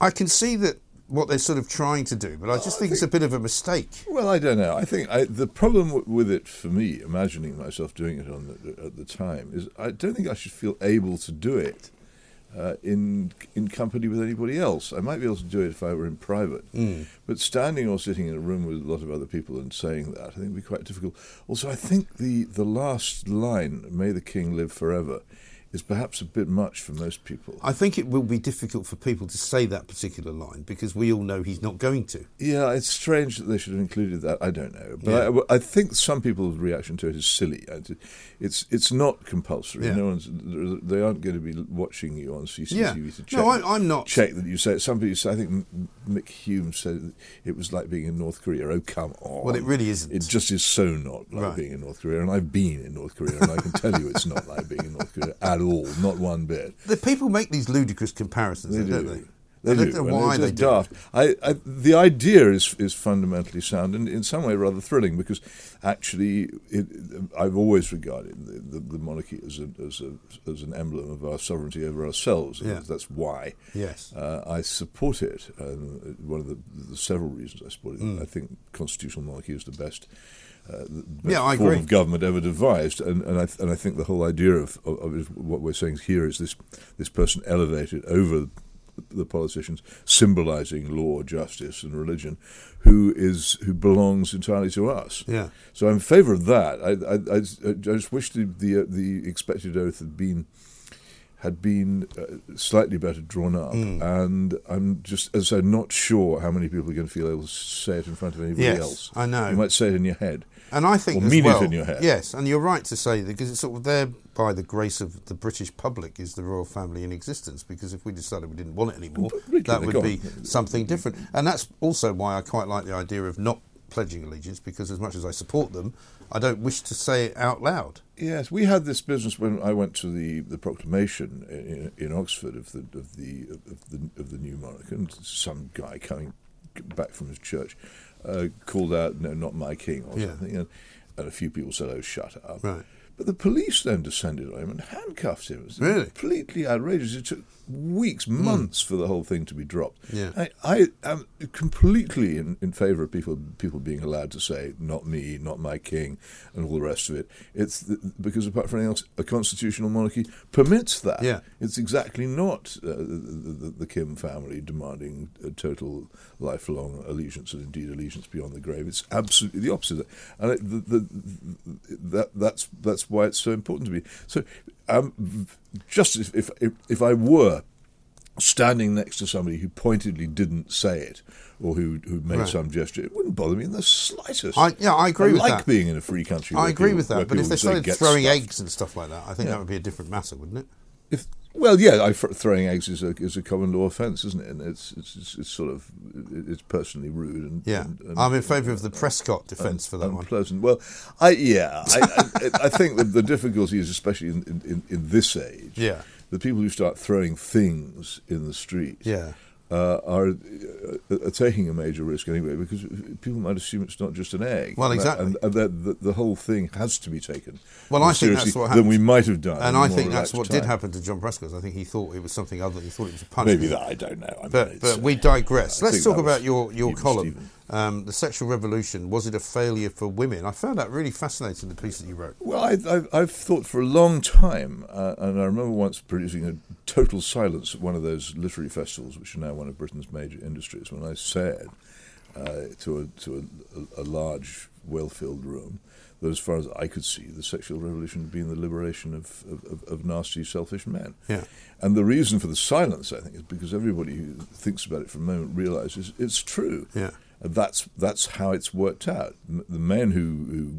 I can see that what they're sort of trying to do, but I just think it's a bit of a mistake. Well, I don't know. I think the problem with it for me, imagining myself doing it at the time, is I don't think I should feel able to do it in company with anybody else. I might be able to do it if I were in private, but standing or sitting in a room with a lot of other people and saying that, I think would be quite difficult. Also, I think the last line, "May the King live forever," is perhaps a bit much for most people. I think it will be difficult for people to say that particular line because we all know he's not going to. Yeah, it's strange that they should have included that. I don't know. But yeah. I think some people's reaction to it is silly. It's not compulsory. Yeah. No one's, they aren't going to be watching you on CCTV to check, I'm not. Check that you say it. Somebody said, I think Mick Hume said that it was like being in North Korea. Oh, come on. Well, it really isn't. It just is so not like being in North Korea. And I've been in North Korea and I can tell you it's not like being in North Korea at all, not one bit. The people make these ludicrous comparisons, don't they? They do. I don't know why they do. The idea is fundamentally sound and in some way rather thrilling because actually I've always regarded the monarchy as an emblem of our sovereignty over ourselves. Yeah. That's why I support it. One of the several reasons I support it, I think constitutional monarchy is the best form of government ever devised, and I think the whole idea of what we're saying here is this person elevated over the politicians, symbolising law, justice, and religion, who belongs entirely to us. Yeah. So I'm in favour of that. I just wish the expected oath had been slightly better drawn up, and I'm just, as I said, not sure how many people are going to feel able to say it in front of anybody else. I know. You might say it in your head, and I think it in your head. Yes, and you're right to say that because it's sort of there by the grace of the British public is the royal family in existence. Because if we decided we didn't want it anymore, that would be something different, and that's also why I quite like the idea of not pledging allegiance, because as much as I support them, I don't wish to say it out loud. Yes, we had this business when I went to the proclamation in Oxford of the new monarch, and some guy coming back from his church called out, "No, not my king," or something, and a few people said, "Oh, shut up." Right. But the police then descended on him and handcuffed him. It was completely outrageous. It took weeks, months for the whole thing to be dropped. Yeah. I am completely in favour of people being allowed to say, not me, not my king, and all the rest of it. It's because apart from anything else, a constitutional monarchy permits that. Yeah. It's exactly not the Kim family demanding a total lifelong allegiance and indeed allegiance beyond the grave. It's absolutely the opposite. And that's why it's so important to me. So, just if I were standing next to somebody who pointedly didn't say it or who made some gesture, it wouldn't bother me in the slightest. I agree with that. I like being in a free country. I agree with that. But if they started throwing eggs and stuff like that, I think that would be a different matter, wouldn't it? Throwing eggs is a common law offence, isn't it? And it's personally rude. And, and I'm in favour of the Prescott defence for that unpleasant. One. Well, I think that the difficulty is, especially in this age, the people who start throwing things in the street are taking a major risk anyway, because people might assume it's not just an egg. Well, exactly. And the whole thing has to be taken more seriously than we might have done. And I think that's what did happen to John Prescott. I think he thought it was something other. He thought it was a punishment. Maybe that, I don't know. But we digress. Let's talk about your column. The sexual revolution, was it a failure for women? I found that really fascinating, the piece that you wrote. Well, I've thought for a long time, and I remember once producing a total silence at one of those literary festivals, which are now one of Britain's major industries, when I said to a large, well-filled room that, as far as I could see, the sexual revolution had been the liberation of nasty, selfish men. Yeah. And the reason for the silence, I think, is because everybody who thinks about it for a moment realises it's true. Yeah. That's how it's worked out. The men who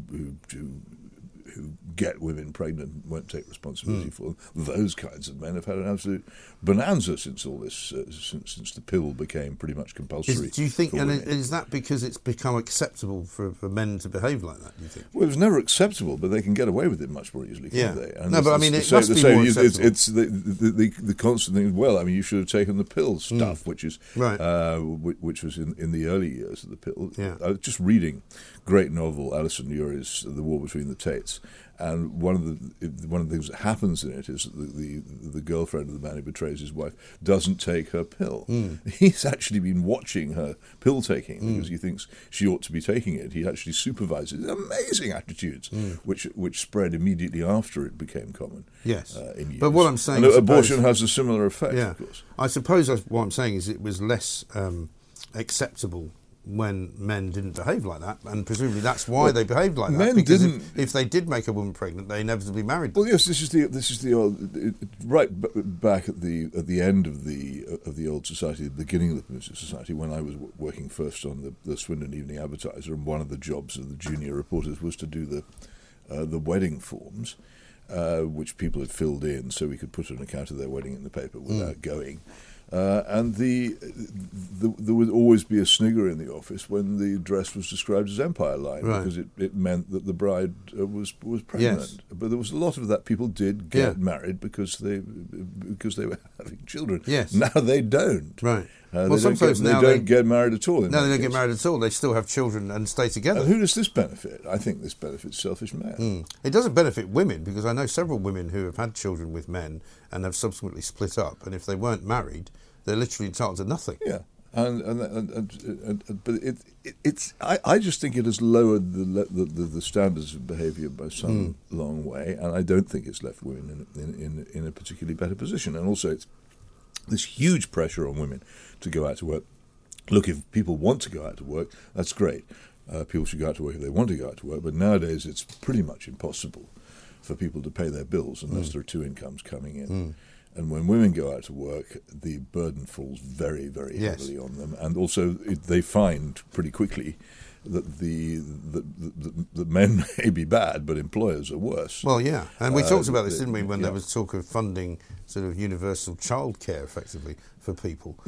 get women pregnant won't take responsibility for them. Those kinds of men have had an absolute bonanza since all this, since the pill became pretty much compulsory. Do you think, and is that because it's become acceptable for men to behave like that, do you think? Well, it was never acceptable, but they can get away with it much more easily, can't they? And no, but I mean, it must be more acceptable. It's the constant thing, well, I mean, you should have taken the pill stuff, which was in the early years of the pill. Yeah. I was just reading great novel, Alison Urie's The War Between the Tates. And one of the things that happens in it is that the girlfriend of the man who betrays his wife doesn't take her pill. He's actually been watching her pill taking because he thinks she ought to be taking it. He actually supervises. Amazing attitudes, which spread immediately after it became common. Yes, in use. But what I'm saying, and abortion has a similar effect. Yeah, of course. I suppose what I'm saying is it was less acceptable when men didn't behave like that, and presumably that's why they behaved like that. Men didn't. If they did make a woman pregnant, they inevitably married them. Well, yes, right back at the end of the old society, the beginning of the Peninsula Society, when I was working first on the Swindon Evening Advertiser, and one of the jobs of the junior reporters was to do the wedding forms, which people had filled in, so we could put an account of their wedding in the paper without going. And there would always be a snigger in the office when the dress was described as empire line, right, because it meant that the bride was pregnant. Yes. But there was a lot of that. People did get married because they were having children. Yes. Now they don't. Right. They don't get married at all. They still have children and stay together. And who does this benefit? I think this benefits selfish men. It doesn't benefit women, because I know several women who have had children with men and have subsequently split up. And if they weren't married, they're literally entitled to nothing. Yeah, but it's. I just think it has lowered the standards of behaviour by some long way, and I don't think it's left women in a particularly better position. And also, it's this huge pressure on women to go out to work. Look, if people want to go out to work, that's great. People should go out to work if they want to go out to work. But nowadays, it's pretty much impossible for people to pay their bills unless there are two incomes coming in. And when women go out to work, the burden falls very, very heavily on them. And also, they find pretty quickly that the men may be bad, but employers are worse. Well, yeah, and we talked about this, didn't we, when there was talk of funding sort of universal childcare, effectively, for people,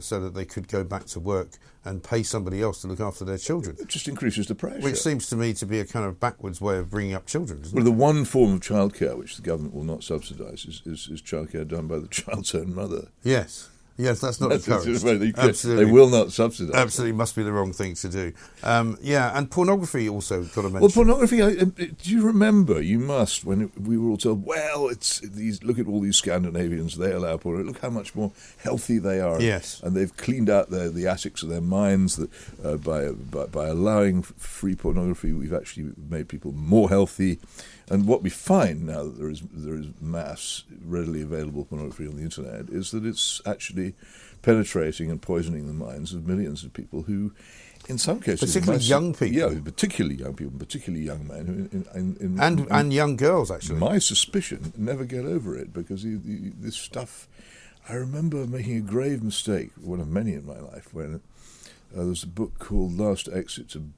so that they could go back to work and pay somebody else to look after their children. It just increases the pressure. Which seems to me to be a kind of backwards way of bringing up children, doesn't it? Well, the one form of childcare which the government will not subsidise is childcare done by the child's own mother. Yes. Yes, that's not encouraged. Absolutely. They will not subsidise. Absolutely, must be the wrong thing to do. And pornography also got to mention. Well, pornography, do you remember? You must, when we were all told, well, it's these. Look at all these Scandinavians, they allow pornography. Look how much more healthy they are. Yes. And they've cleaned out the attics of their minds that by allowing free pornography, we've actually made people more healthy. And what we find now that there is mass readily available pornography on the internet is that it's actually penetrating and poisoning the minds of millions of people who, in some cases, particularly young men, and young girls. Actually, my suspicion, never get over it, because this stuff. I remember making a grave mistake, one of many in my life, when there was a book called "Last Exit to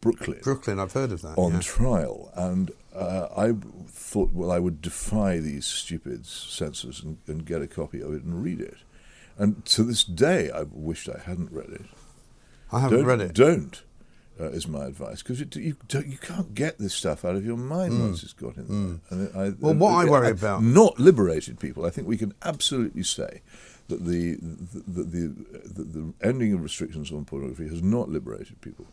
Brooklyn." Brooklyn, I've heard of that. On trial, and I thought, well, I would defy these stupid censors and get a copy of it and read it. And to this day, I've wished I hadn't read it. I haven't read it. Don't, is my advice, because you can't get this stuff out of your mind once it's got in there. And I worry about not liberated people. I think we can absolutely say that the ending of restrictions on pornography has not liberated people.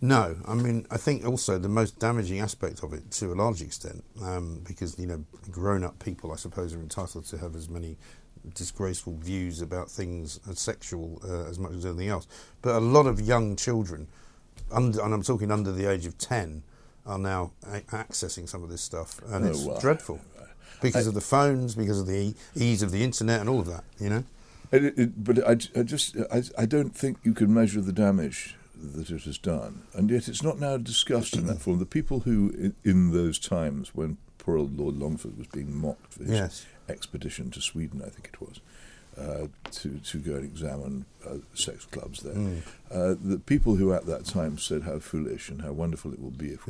No, I mean, I think also the most damaging aspect of it, to a large extent, because, grown-up people, I suppose, are entitled to have as many disgraceful views about things as sexual as much as anything else. But a lot of young children, and I'm talking under the age of 10, are now accessing some of this stuff, and it's dreadful because of the phones, because of the ease of the internet and all of that, But I don't think you can measure the damage that it has done, and yet it's not now discussed in that form. The people who, in those times when poor old Lord Longford was being mocked for his expedition to Sweden, I think it was, to go and examine sex clubs there, the people who at that time said how foolish and how wonderful it will be if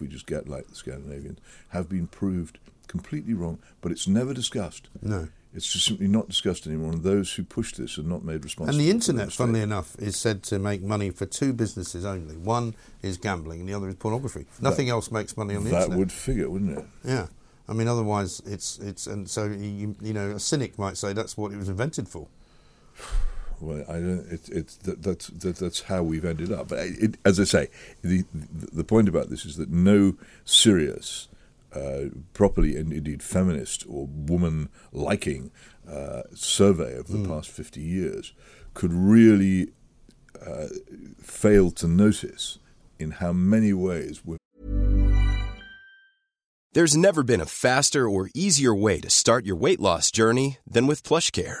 we just get like the Scandinavians, have been proved completely wrong. But it's never discussed. No. It's just simply not discussed anymore, and those who push this are not made responsible. And the internet, funnily enough, is said to make money for two businesses only. One is gambling, and the other is pornography. Nothing else makes money on the internet. That would figure, wouldn't it? Yeah. I mean, otherwise, it's and so, a cynic might say that's what it was invented for. Well, I don't. That's how we've ended up. But as I say, the point about this is that no serious, properly and indeed feminist or woman-liking survey of the past 50 years could really fail to notice in how many ways women... There's never been a faster or easier way to start your weight loss journey than with PlushCare.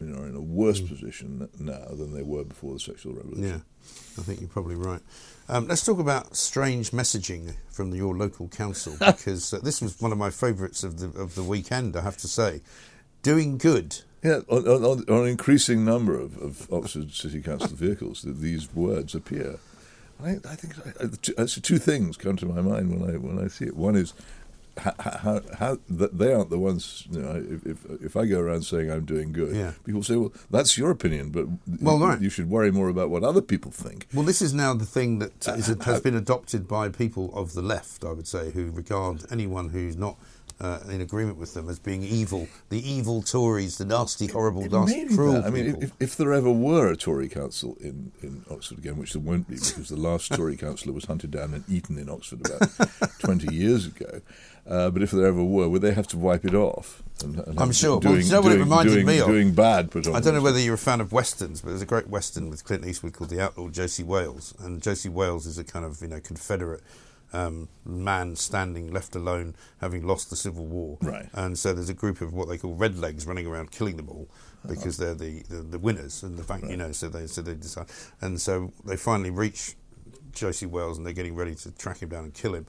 Are in a worse position now than they were before the sexual revolution. Yeah, I think you're probably right. Let's talk about strange messaging from your local council, because this was one of my favourites of the weekend, I have to say. Doing good. Yeah, on an increasing number of Oxford City Council vehicles, these words appear. I think actually two things come to my mind when I see it. One is how they aren't the ones, you know, if I go around saying I'm doing good, yeah, people say, well, that's your opinion, but you should worry more about what other people think. Well, this is now the thing that has been adopted by people of the left, I would say, who regard anyone who's not in agreement with them as being evil. The evil Tories, the nasty, horrible, nasty, cruel people. I mean, if there ever were a Tory council in Oxford again, which there won't be, because the last Tory councillor was hunted down and eaten in Oxford about 20 years ago. But if there ever were, would they have to wipe it off? And I'm sure. Doing bad put on. I don't know whether you're a fan of westerns, but there's a great western with Clint Eastwood called The Outlaw Josie Wales. And Josie Wales is a kind of, you know, Confederate man standing left alone, having lost the Civil War, right? And so there's a group of what they call redlegs running around killing them all because they're the winners, and the fact, right, you know. So they decide, and so they finally reach Josie Wales, and they're getting ready to track him down and kill him.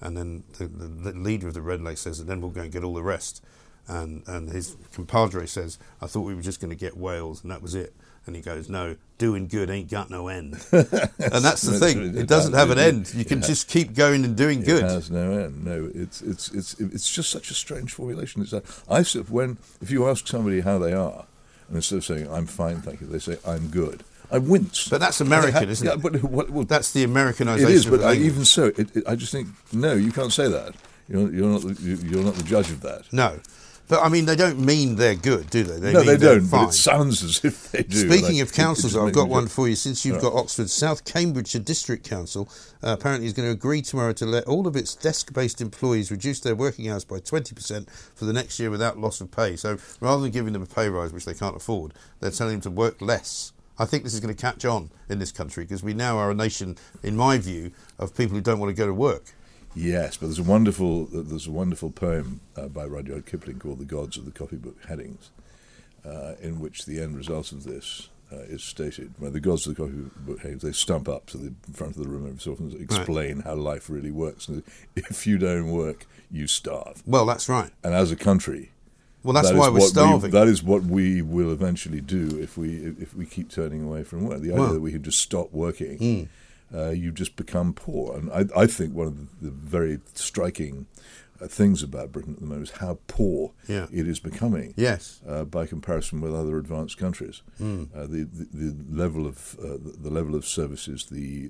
And then the leader of the redlegs says, "And then we'll go and get all the rest." And his compadre says, "I thought we were just going to get Wales, and that was it." And he goes, "No, doing good ain't got no end." And that's the thing; it doesn't have an end. You can just keep going and doing good. It has no end. No, it's just such a strange formulation. It's if you ask somebody how they are, and instead of saying "I'm fine, thank you," they say "I'm good." I wince. But that's American, isn't it? But that's the Americanization. It is, but even so, I just think no, you can't say that. You're not the judge of that. No. But, I mean, they don't mean they're good, do they? No, they don't, fine. But it sounds as if they do. Speaking of councils, I've got one for you. Since you've got Oxford's South Cambridgeshire District Council, apparently is going to agree tomorrow to let all of its desk-based employees reduce their working hours by 20% for the next year without loss of pay. So rather than giving them a pay rise, which they can't afford, they're telling them to work less. I think this is going to catch on in this country, because we now are a nation, in my view, of people who don't want to go to work. Yes, but there's a wonderful poem by Rudyard Kipling called "The Gods of the Copybook Headings," in which the end result of this is stated. Well, the gods of the copybook headings, they stump up to the front of the room every so often and explain how life really works. And if you don't work, you starve. Well, that's right. And as a country, well, that's why we're starving. That is what we will eventually do if we keep turning away from work. The idea that we can just stop working. Mm. You just become poor. And I think one of the very striking things about Britain at the moment is how poor it is becoming. Yes, by comparison with other advanced countries. Mm. The level of the level of services, the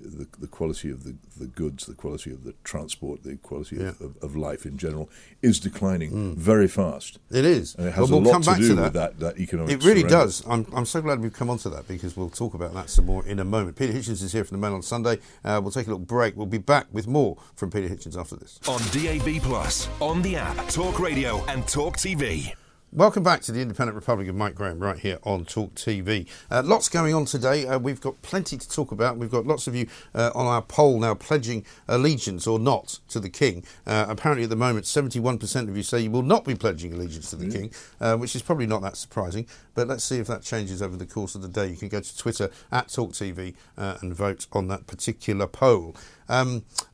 quality of the goods, the quality of the transport, the quality of life in general is declining very fast. It is. And it has a lot to do with that economic. It really does. I'm so glad we've come on to that, because we'll talk about that some more in a moment. Peter Hitchens is here from The Man on Sunday. We'll take a little break. We'll be back with more from Peter Hitchens after this. On DAB+. On the app, Talk Radio and Talk TV. Welcome back to the Independent Republic of Mike Graham right here on Talk TV. Lots going on today. We've got plenty to talk about. We've got lots of you on our poll now pledging allegiance or not to the King. Apparently at the moment 71% of you say you will not be pledging allegiance to the King, which is probably not that surprising. But let's see if that changes over the course of the day. You can go to Twitter at Talk TV and vote on that particular poll.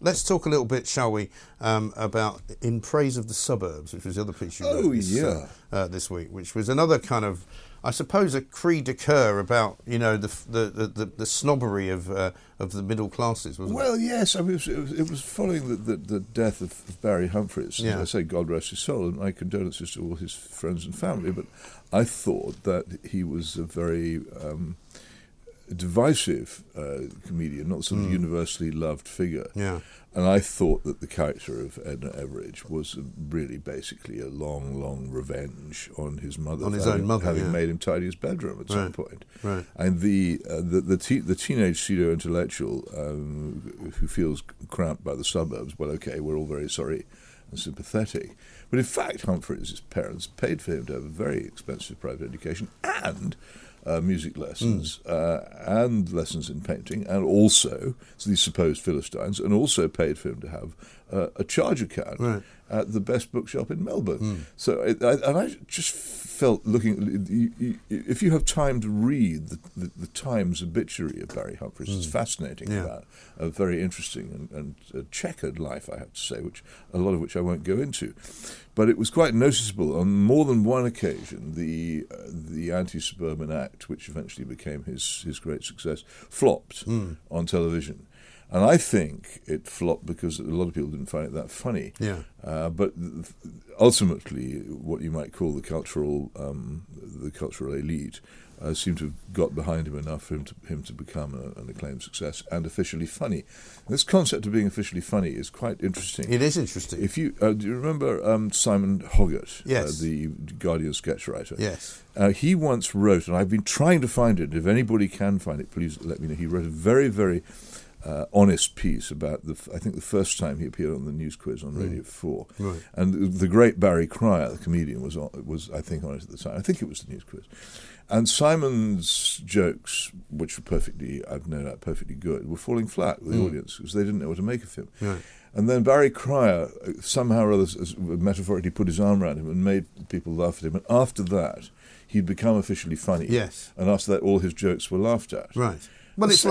Let's talk a little bit, shall we, about In Praise of the Suburbs, which was the other piece you wrote this week, which was another kind of, I suppose, a cri de coeur about, you know, the snobbery of the middle classes, wasn't it? Well, yes, I mean, it was following the death of Barry Humphries. Yeah. As I say, God rest his soul, and my condolences to all his friends and family. But I thought that he was a very divisive comedian, not sort of universally loved figure. Yeah. And I thought that the character of Edna Everage was really basically a long, long revenge on his mother. On his own mother, having made him tidy his bedroom at some point. Right. And the teenage pseudo-intellectual who feels cramped by the suburbs, well, okay, we're all very sorry and sympathetic. But in fact, Humphreys's parents paid for him to have a very expensive private education and... music lessons and lessons in painting, and also so these supposed Philistines, and also paid for him to have a charge account at the best bookshop in Melbourne. So, I just felt looking, if you have time to read the Times obituary of Barry Humphreys, it's fascinating about a very interesting and checkered life, I have to say, which a lot of which I won't go into. But it was quite noticeable on more than one occasion, the Anti-Suburban Act, which eventually became his great success, flopped on television. And I think it flopped because a lot of people didn't find it that funny. Yeah. But ultimately, what you might call the cultural elite seemed to have got behind him enough for him to become an acclaimed success and officially funny. This concept of being officially funny is quite interesting. It is interesting. If you do you remember Simon Hoggart, the Guardian sketch writer? Yes. He once wrote, and I've been trying to find it. If anybody can find it, please let me know. He wrote a very, very honest piece about I think the first time he appeared on the news quiz on Radio 4, and the great Barry Cryer, the comedian, was I think on it at the time. I think it was the news quiz, and Simon's jokes, which were perfectly good, were falling flat with the audience because they didn't know what to make of him. Right. And then Barry Cryer somehow or other metaphorically put his arm around him and made people laugh at him. And after that, he'd become officially funny. Yes, and after that, all his jokes were laughed at. Right. Well, it's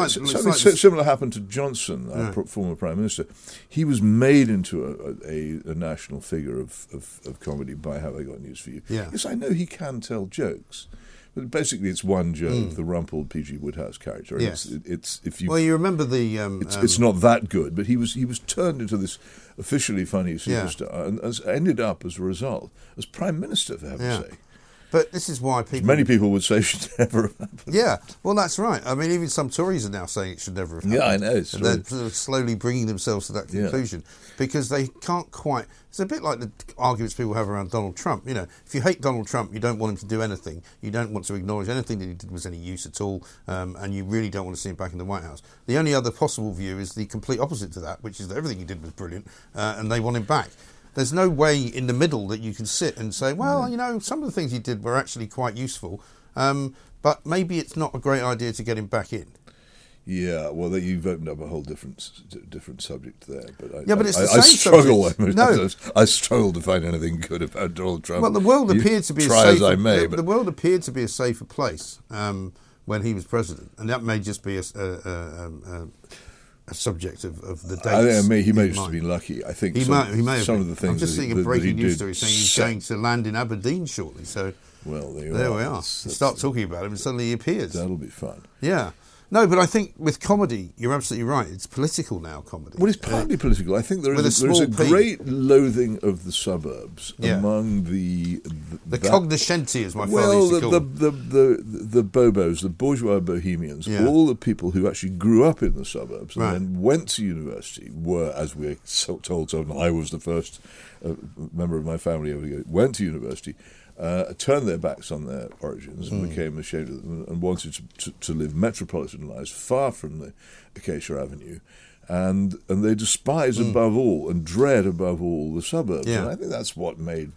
similar happened to Johnson, our former Prime Minister. He was made into a national figure of comedy by Have I Got News For You. Yeah. Yes, I know he can tell jokes, but basically it's one joke, the rumpled P.G. Woodhouse character. Yes. You remember the... it's not that good, but he was turned into this officially funny superstar and has ended up, as a result, as Prime Minister, for heaven's sake. But this is why people... Many people would say it should never have happened. Yeah, well, that's right. I mean, even some Tories are now saying it should never have happened. Yeah, I know. It's and they're sort of slowly bringing themselves to that conclusion because they can't quite... It's a bit like the arguments people have around Donald Trump. You know, if you hate Donald Trump, you don't want him to do anything. You don't want to acknowledge anything that he did was any use at all, and you really don't want to see him back in the White House. The only other possible view is the complete opposite to that, which is that everything he did was brilliant, and they want him back. There's no way in the middle that you can sit and say, well, you know, some of the things he did were actually quite useful, but maybe it's not a great idea to get him back in. Yeah, well, you've opened up a whole different subject there. But but it's the same subject. I struggle to find anything good about Donald Trump. Well, the world appeared to be a safer place when he was president, and that may just be a subject of the dates. He may just have been lucky. I think he may have been. Of the things I'm just seeing a breaking news story saying he's going to land in Aberdeen shortly. So there we are. Start talking about him, and suddenly he appears. That'll be fun. Yeah. No, but I think with comedy, you're absolutely right. It's political now, comedy. Well, it's partly political. I think there is a great loathing of the suburbs among the cognoscenti, as my father used to call them. Well, the bobos, the bourgeois bohemians, all the people who actually grew up in the suburbs and then went to university were, as we're told, and I was the first member of my family ever to go, went to university, turned their backs on their origins and became ashamed of them and wanted to live metropolitan lives far from the Acacia Avenue. And they despise above all and dread above all the suburbs. Yeah. And I think that's what made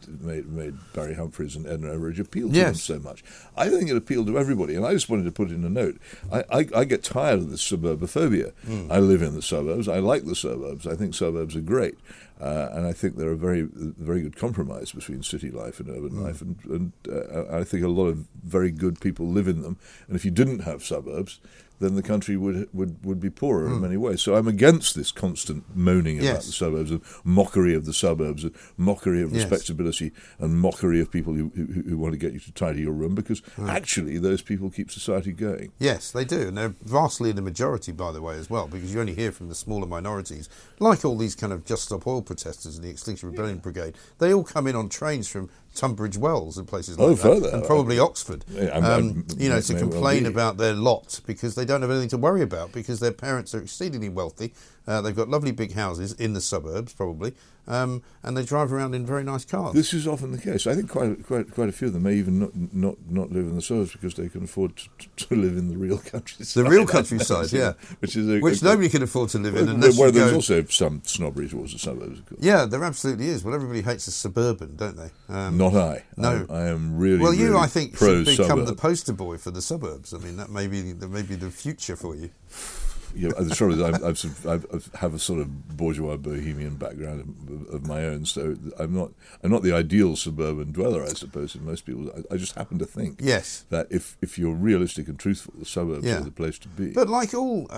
Barry Humphreys and Edna Everage appeal to them so much. I think it appealed to everybody. And I just wanted to put in a note. I get tired of this suburbophobia. I live in the suburbs. I like the suburbs. I think suburbs are great. And I think they're a very, very good compromise between city life and urban life. And I think a lot of very good people live in them. And if you didn't have suburbs, then the country would be poorer in many ways. So I'm against this constant moaning about the suburbs, and mockery of the suburbs, and mockery of respectability, and mockery of people who want to get you to tidy your room, because actually those people keep society going. Yes, they do, and they're vastly in the majority, by the way, as well, because you only hear from the smaller minorities, like all these kind of Just Stop Oil protesters and the Extinction Rebellion Brigade, they all come in on trains from Tunbridge Wells and places like that, and probably Oxford, to complain about their lot because they don't have anything to worry about because their parents are exceedingly wealthy. They've got lovely big houses in the suburbs, probably, and they drive around in very nice cars. This is often the case. I think quite a few of them may even not live in the suburbs because they can afford to live in the real countryside. The real countryside, yeah. Which nobody can afford to live in unless you go... Well, there's also some snobbery towards the suburbs, of course. Yeah, there absolutely is. Well, everybody hates the suburban, don't they? Not I. No. I am really, well, you, really I think, should become the poster boy for the suburbs. I mean, that may be the future for you. Yeah, the trouble is I have a sort of bourgeois bohemian background of my own, so I'm not the ideal suburban dweller, I suppose, in most people. I just happen to think that if you're realistic and truthful, the suburbs are the place to be. But like all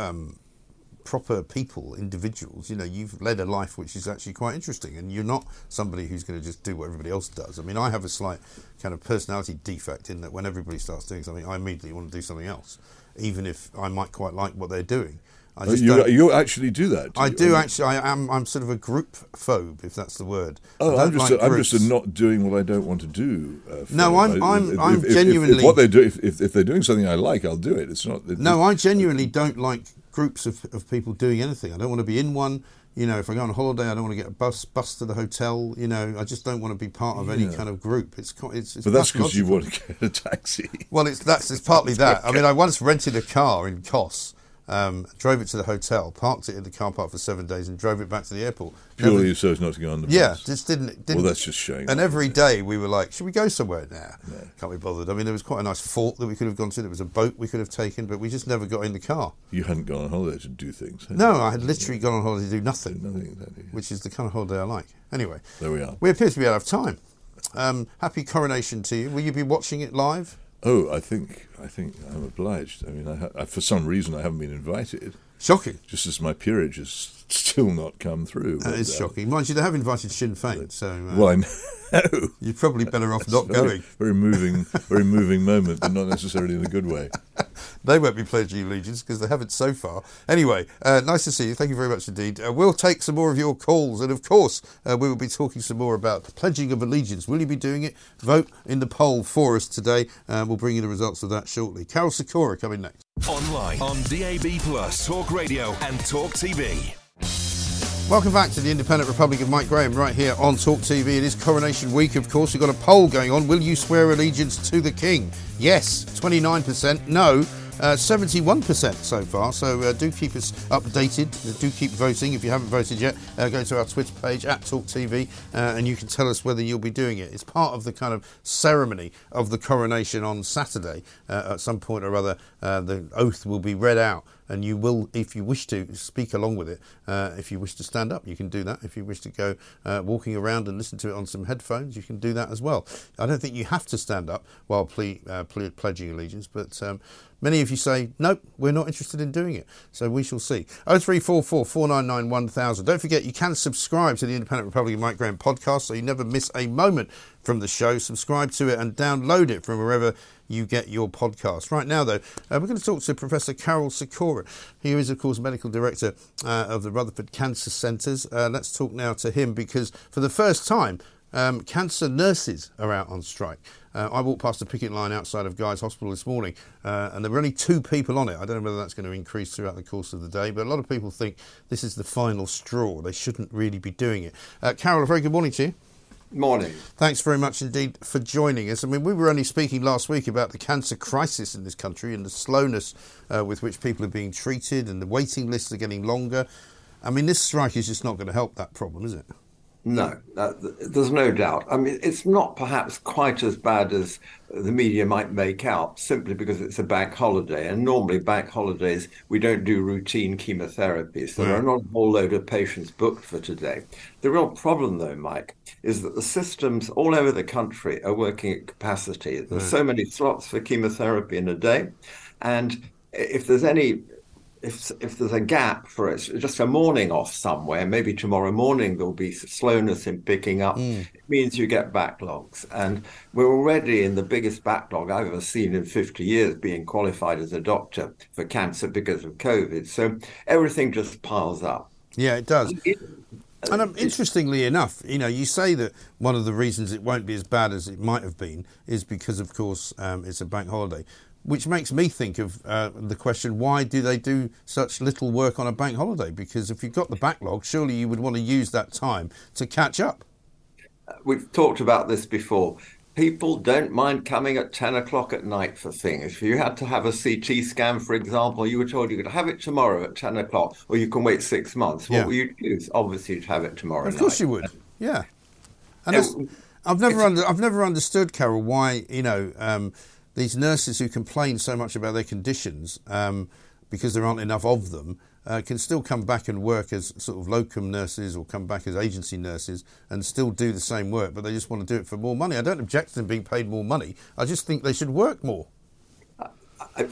proper people, individuals, you've led a life which is actually quite interesting, and you're not somebody who's going to just do what everybody else does. I mean, I have a slight kind of personality defect in that when everybody starts doing something, I immediately want to do something else, even if I might quite like what they're doing. You actually do that? Do I you? Do actually. I'm sort of a group phobe, if that's the word. Oh, I'm just not doing what I don't want to do. I'm genuinely. If they're doing something I like, I'll do it. It's not. I genuinely don't like groups of people doing anything. I don't want to be in one. If I go on holiday, I don't want to get a bus to the hotel. I just don't want to be part of any kind of group. It's but that's because you want to get a taxi. Well, it's partly that. I mean, I once rented a car in Kos, drove it to the hotel, parked it in the car park for 7 days, and drove it back to the airport. Purely so as not to go on the bus. Yeah, just didn't. Well, that's just shame. And every day we were like, should we go somewhere now? Nah. Can't be bothered. I mean, there was quite a nice fort that we could have gone to. There was a boat we could have taken, but we just never got in the car. You hadn't gone on holiday to do things. No, I had literally gone on holiday to do nothing. Which is the kind of holiday I like. Anyway, there we are. We appear to be out of time. Happy coronation to you. Will you be watching it live? Oh, I think I'm obliged. I mean, for some reason I haven't been invited. Shocking. Just as my peerage has still not come through. That is shocking. Mind you, they have invited Sinn Féin, so... well, I know. You're probably better off not going. Very moving moment, but not necessarily in a good way. They won't be pledging allegiance because they haven't so far. Anyway, nice to see you. Thank you very much indeed. We'll take some more of your calls, and of course, we will be talking some more about the pledging of allegiance. Will you be doing it? Vote in the poll for us today. We'll bring you the results of that shortly. Karol Sikora coming next. Online on DAB+, Talk Radio and Talk TV. Welcome back to the Independent Republic of Mike Graham right here on Talk TV. It is Coronation Week, of course. We've got a poll going on. Will you swear allegiance to the King? Yes, 29%. No, 71% so far. So do keep us updated. Do keep voting. If you haven't voted yet, go to our Twitter page at Talk TV and you can tell us whether you'll be doing it. It's part of the kind of ceremony of the coronation on Saturday. At some point or other, the oath will be read out. And you will, if you wish to, speak along with it. If you wish to stand up, you can do that. If you wish to go walking around and listen to it on some headphones, you can do that as well. I don't think you have to stand up while pledging allegiance, but many of you say, nope, we're not interested in doing it. So we shall see. 0344 499 1000. Don't forget, you can subscribe to the Independent Republic of Mike Graham podcast so you never miss a moment from the show. Subscribe to it and download it from wherever you get your podcast. Right now, though, we're going to talk to Professor Karol Sikora, who is, of course, Medical Director of the Rutherford Cancer Centres. Let's talk now to him because for the first time, cancer nurses are out on strike. I walked past a picket line outside of Guy's Hospital this morning and there were only 2 people on it. I don't know whether that's going to increase throughout the course of the day, but a lot of people think this is the final straw. They shouldn't really be doing it. Karol, a very good morning to you. Morning. Thanks very much indeed for joining us. I mean, we were only speaking last week about the cancer crisis in this country and the slowness with which people are being treated and the waiting lists are getting longer. I mean, this strike is just not going to help that problem, is it? No, there's no doubt. I mean, it's not perhaps quite as bad as the media might make out simply because it's a bank holiday. And normally bank holidays, we don't do routine chemotherapy. So there are not a whole load of patients booked for today. The real problem, though, Mike, is that the systems all over the country are working at capacity. There's so many slots for chemotherapy in a day. And if there's any... If there's a gap for it, just a morning off somewhere, maybe tomorrow morning there'll be slowness in picking up, it means you get backlogs. And we're already in the biggest backlog I've ever seen in 50 years being qualified as a doctor for cancer because of COVID. So everything just piles up. Yeah, it does. And interestingly enough, you know, you say that one of the reasons it won't be as bad as it might have been is because, of course, it's a bank holiday, which makes me think of the question, why do they do such little work on a bank holiday? Because if you've got the backlog, surely you would want to use that time to catch up. We've talked about this before. People don't mind coming at 10 o'clock at night for things. If you had to have a CT scan, for example, you were told you could have it tomorrow at 10 o'clock, or you can wait 6 months. What will you choose? Obviously, you'd have it tomorrow night. Of course you would, yeah. And I've never understood, Karol, why, you know, these nurses who complain so much about their conditions because there aren't enough of them, can still come back and work as sort of locum nurses or come back as agency nurses and still do the same work, but they just want to do it for more money. I don't object to them being paid more money. I just think they should work more.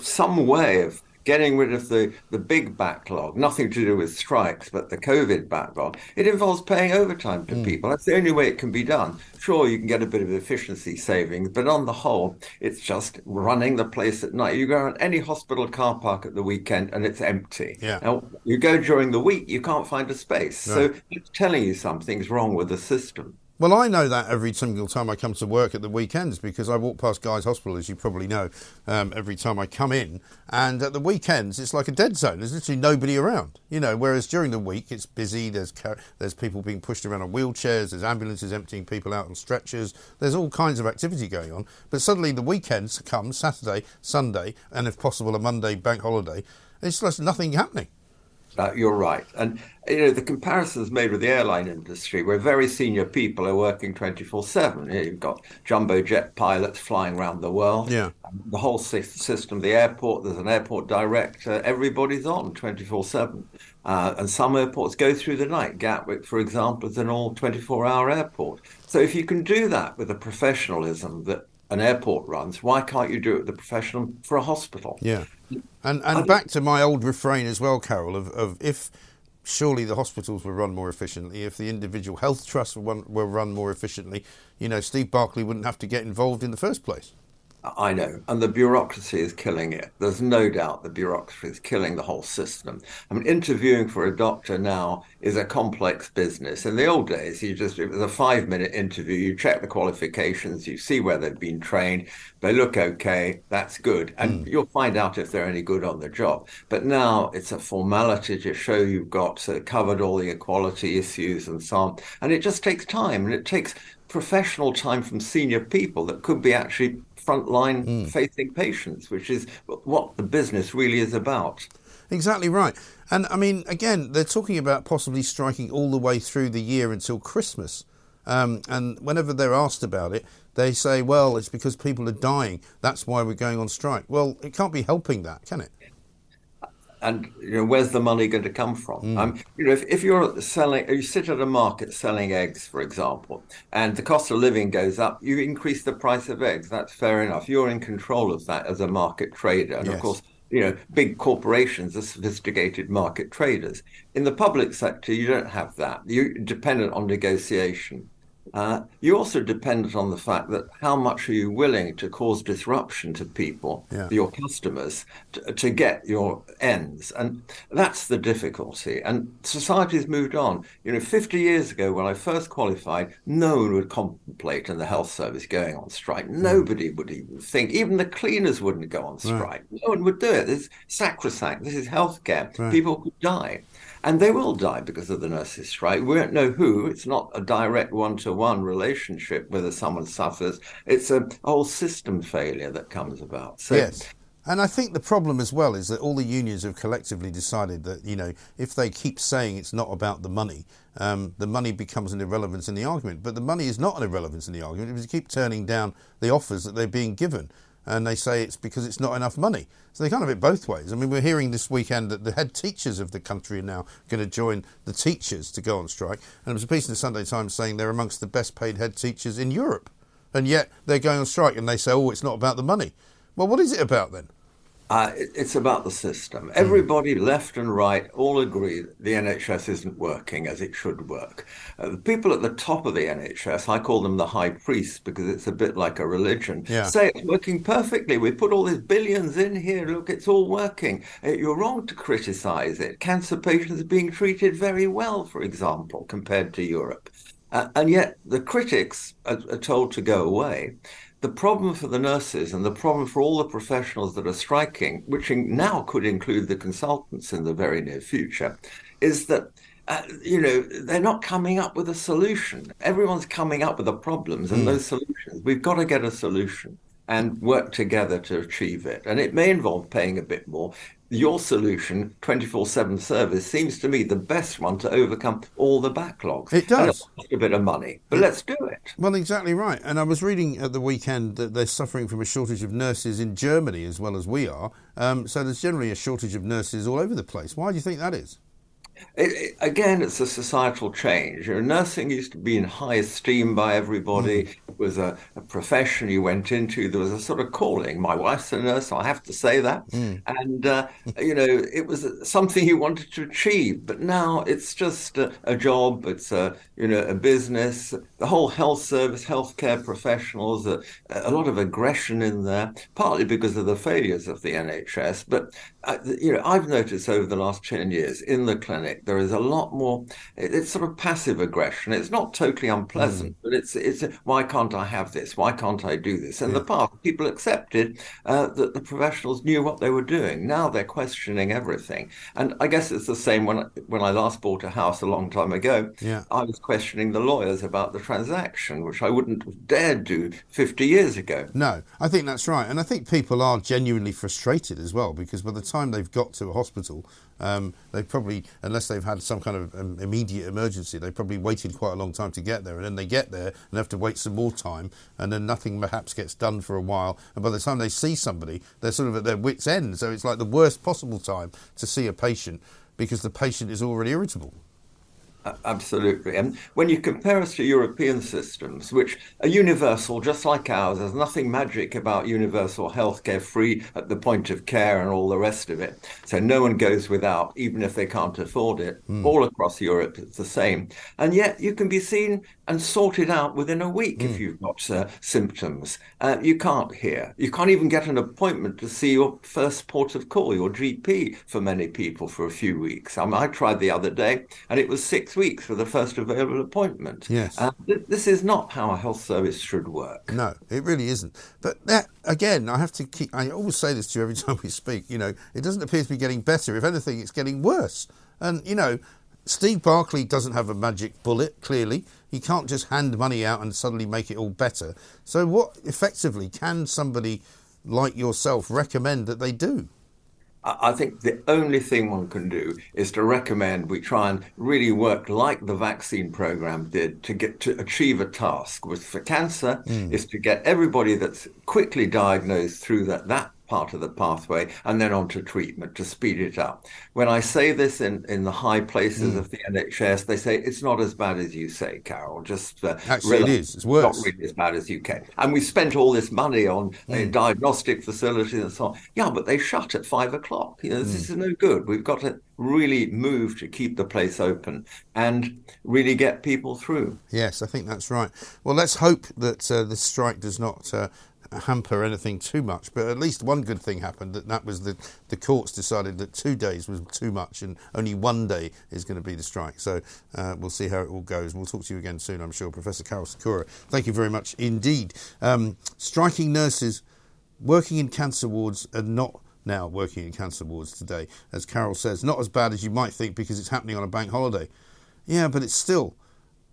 Some way of getting rid of the big backlog, nothing to do with strikes, but the COVID backlog, it involves paying overtime to people. That's the only way it can be done. Sure, you can get a bit of efficiency savings, but on the whole, it's just running the place at night. You go on any hospital car park at the weekend and it's empty. Yeah. Now, you go during the week, you can't find a space. Right. So it's telling you something's wrong with the system. Well, I know that every single time I come to work at the weekends, because I walk past Guy's Hospital, as you probably know, every time I come in. And at the weekends, it's like a dead zone. There's literally nobody around, you know, whereas during the week, it's busy. There's people being pushed around on wheelchairs. There's ambulances emptying people out on stretchers. There's all kinds of activity going on. But suddenly the weekends come, Saturday, Sunday, and if possible, a Monday bank holiday. It's just nothing happening. You're right. And, you know, the comparisons made with the airline industry, where very senior people are working 24/7. You've got jumbo jet pilots flying around the world. Yeah. The whole system, the airport, there's an airport director. Everybody's on 24/7. And some airports go through the night. Gatwick, for example, is an all 24-hour airport. So if you can do that with the professionalism that an airport runs, why can't you do it with the professional for a hospital? Yeah. And back to my old refrain as well, Karol, of if surely the hospitals were run more efficiently, if the individual health trusts were run more efficiently, you know, Steve Barclay wouldn't have to get involved in the first place. I know. And the bureaucracy is killing it. There's no doubt the bureaucracy is killing the whole system. I mean, interviewing for a doctor now is a complex business. In the old days, it was a 5-minute interview. You check the qualifications, you see where they've been trained. They look okay, that's good. And you'll find out if they're any good on the job. But now it's a formality to show you've got sort of covered all the equality issues and so on. And it just takes time, and it takes professional time from senior people that could be actually frontline facing patients, which is what the business really is about. Exactly right. And I mean, again, they're talking about possibly striking all the way through the year until Christmas. And whenever they're asked about it, they say, well, it's because people are dying. That's why we're going on strike. Well, it can't be helping that, can it? And, you know, where's the money going to come from? You know, if you're selling, you sit at a market selling eggs, for example, and the cost of living goes up, you increase the price of eggs. That's fair enough. You're in control of that as a market trader. And, of course, you know, big corporations are sophisticated market traders. In the public sector, you don't have that. You're dependent on negotiation. You're also dependent on the fact that how much are you willing to cause disruption to people, your customers, to get your ends. And that's the difficulty. And society's moved on. You know, 50 years ago, when I first qualified, no one would contemplate in the health service going on strike. Nobody would even think. Even the cleaners wouldn't go on strike. Right. No one would do it. It's sacrosanct. This is healthcare. Right. People could die. And they will die because of the nurses' strike. We don't know who. It's not a direct one-to-one relationship whether someone suffers. It's a whole system failure that comes about. So, yes. And I think the problem as well is that all the unions have collectively decided that, you know, if they keep saying it's not about the money becomes an irrelevance in the argument. But the money is not an irrelevance in the argument. Because they keep turning down the offers that they're being given. And they say it's because it's not enough money. So they can't have it both ways. I mean, we're hearing this weekend that the head teachers of the country are now going to join the teachers to go on strike. And there was a piece in the Sunday Times saying they're amongst the best paid head teachers in Europe. And yet they're going on strike and they say, oh, it's not about the money. Well, what is it about then? It's about the system. Everybody, left and right, all agree that the NHS isn't working as it should work. The people at the top of the NHS, I call them the high priests because it's a bit like a religion, say it's working perfectly. We put all these billions in here. Look, it's all working. You're wrong to criticise it. Cancer patients are being treated very well, for example, compared to Europe. And yet the critics are told to go away. The problem for the nurses and the problem for all the professionals that are striking, which now could include the consultants in the very near future, is that, they're not coming up with a solution. Everyone's coming up with the problems and those solutions. We've got to get a solution and work together to achieve it. And it may involve paying a bit more. Your solution, 24/7 service, seems to me the best one to overcome all the backlogs. It does. A bit of money, but let's do it. Well, exactly right. And I was reading at the weekend that they're suffering from a shortage of nurses in Germany as well as we are. So there's generally a shortage of nurses all over the place. Why do you think that is? Again, it's a societal change. Nursing used to be in high esteem by everybody. It was a profession you went into. There was a sort of calling. My wife's a nurse, so I have to say that. And, it was something you wanted to achieve. But now it's just a job. It's, a business. The whole health service, healthcare professionals, a lot of aggression in there, partly because of the failures of the NHS. But, I've noticed over the last 10 years in the clinic, there is a lot more, it's sort of passive aggression. It's not totally unpleasant, but it's why can't I have this? Why can't I do this? In the past, people accepted that the professionals knew what they were doing. Now they're questioning everything. And I guess it's the same when I last bought a house a long time ago. I was questioning the lawyers about the transaction, which I wouldn't have dared do 50 years ago. No, I think that's right. And I think people are genuinely frustrated as well, because by the time they've got to a hospital, they probably, unless they've had some kind of immediate emergency, they probably waited quite a long time to get there, and then they get there and have to wait some more time, and then nothing perhaps gets done for a while, and by the time they see somebody, they're sort of at their wits' end. So it's like the worst possible time to see a patient because the patient is already irritable. Absolutely. And when you compare us to European systems, which are universal, just like ours, there's nothing magic about universal healthcare, free at the point of care and all the rest of it. So no one goes without, even if they can't afford it. All across Europe, it's the same. And yet you can be seen and sorted out within a week if you've got symptoms. You can't hear. You can't even get an appointment to see your first port of call, your GP, for many people for a few weeks. I tried the other day, and it was 6 weeks for the first available appointment. Yes. This is not how a health service should work. No, it really isn't. But that, again, I always say this to you every time we speak, it doesn't appear to be getting better. If anything, it's getting worse. And, Steve Barclay doesn't have a magic bullet, clearly. He can't just hand money out and suddenly make it all better. So what effectively can somebody like yourself recommend that they do? I think the only thing one can do is to recommend we try and really work like the vaccine program did to achieve a task, which for cancer is to get everybody that's quickly diagnosed through that part of the pathway and then on to treatment to speed it up. When I say this in the high places of the NHS, they say it's not as bad as you say, Carol. Just actually, it is. It's worse. Not really as bad as UK. And we spent all this money on diagnostic facilities and so on. Yeah, but they shut at 5 o'clock. This is no good. We've got to really move to keep the place open and really get people through. Yes, I think that's right. Well, let's hope that this strike does not hamper anything too much, but at least one good thing happened, that was the courts decided that 2 days was too much and only 1 day is going to be the strike. So we'll see how it all goes. We'll talk to you again soon, I'm sure. Professor Karol Sikora, thank you very much indeed. Striking nurses working in cancer wards are not now working in cancer wards today. As Carol says, not as bad as you might think because it's happening on a bank holiday. Yeah, but it's still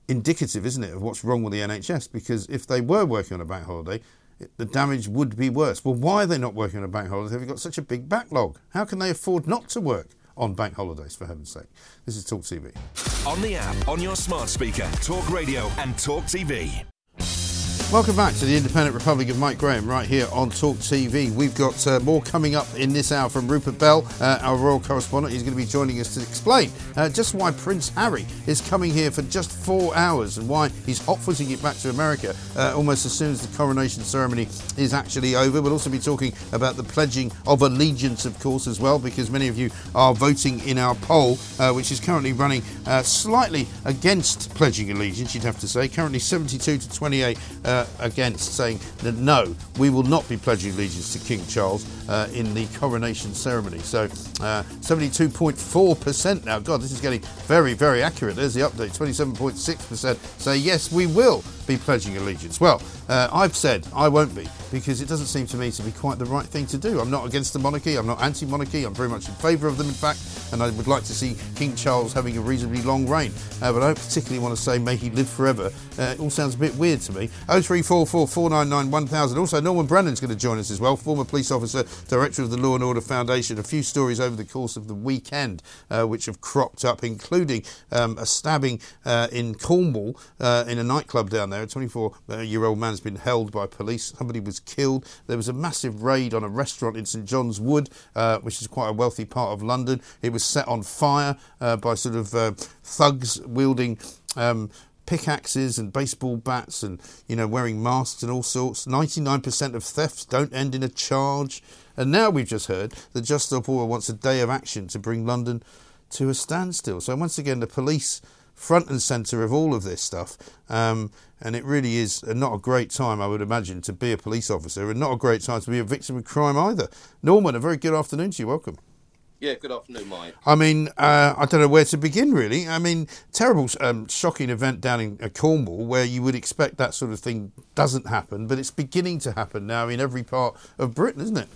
indicative, isn't it, of what's wrong with the NHS, because if they were working on a bank holiday, the damage would be worse. Well, why are they not working on a bank holiday? They've got such a big backlog. How can they afford not to work on bank holidays, for heaven's sake? This is Talk TV. On the app, on your smart speaker, Talk Radio and Talk TV. Welcome back to the Independent Republic of Mike Graham right here on Talk TV. We've got more coming up in this hour from Rupert Bell, our royal correspondent. He's going to be joining us to explain just why Prince Harry is coming here for just 4 hours and why he's hot-footing it back to America almost as soon as the coronation ceremony is actually over. We'll also be talking about the pledging of allegiance, of course, as well, because many of you are voting in our poll, which is currently running slightly against pledging allegiance, you'd have to say. Currently 72 to 28 against, saying that no, we will not be pledging allegiance to King Charles in the coronation ceremony. So 72.4% now. God, this is getting very, very accurate. There's the update. 27.6% say yes, we will be pledging allegiance. Well, I've said I won't be, because it doesn't seem to me to be quite the right thing to do. I'm not against the monarchy. I'm not anti-monarchy. I'm very much in favour of them, in fact, and I would like to see King Charles having a reasonably long reign. But I don't particularly want to say may he live forever. It all sounds a bit weird to me. 0344 499 1000. Also, Norman Brennan's going to join us as well, former police officer, director of the Law and Order Foundation. A few stories over the course of the weekend which have cropped up, including a stabbing in Cornwall in a nightclub down there. A 24-year-old man's been held by police. Somebody was killed. There was a massive raid on a restaurant in St John's Wood, which is quite a wealthy part of London. It was set on fire by sort of thugs wielding pickaxes and baseball bats and, you know, wearing masks and all sorts. 99% of thefts don't end in a charge. And now we've just heard that Just Stop Oil wants a day of action to bring London to a standstill. So once again, the police front and centre of all of this stuff. And it really is not a great time, I would imagine, to be a police officer, and not a great time to be a victim of crime either. Norman, a very good afternoon to you. Welcome. Yeah, good afternoon, Mike. I mean, I don't know where to begin, really. I mean, terrible, shocking event down in Cornwall, where you would expect that sort of thing doesn't happen, but it's beginning to happen now in every part of Britain, isn't it?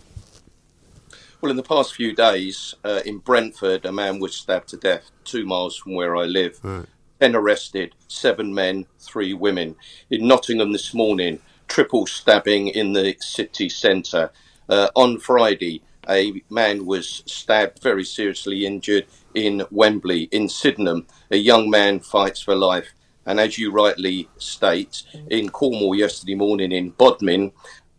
Well, in the past few days, in Brentford, a man was stabbed to death 2 miles from where I live. Right. 10 arrested, 7 men, 3 women. In Nottingham this morning, triple stabbing in the city centre. On Friday, a man was stabbed, very seriously injured, in Wembley. In Sydenham, a young man fights for life. And as you rightly state, in Cornwall yesterday morning in Bodmin,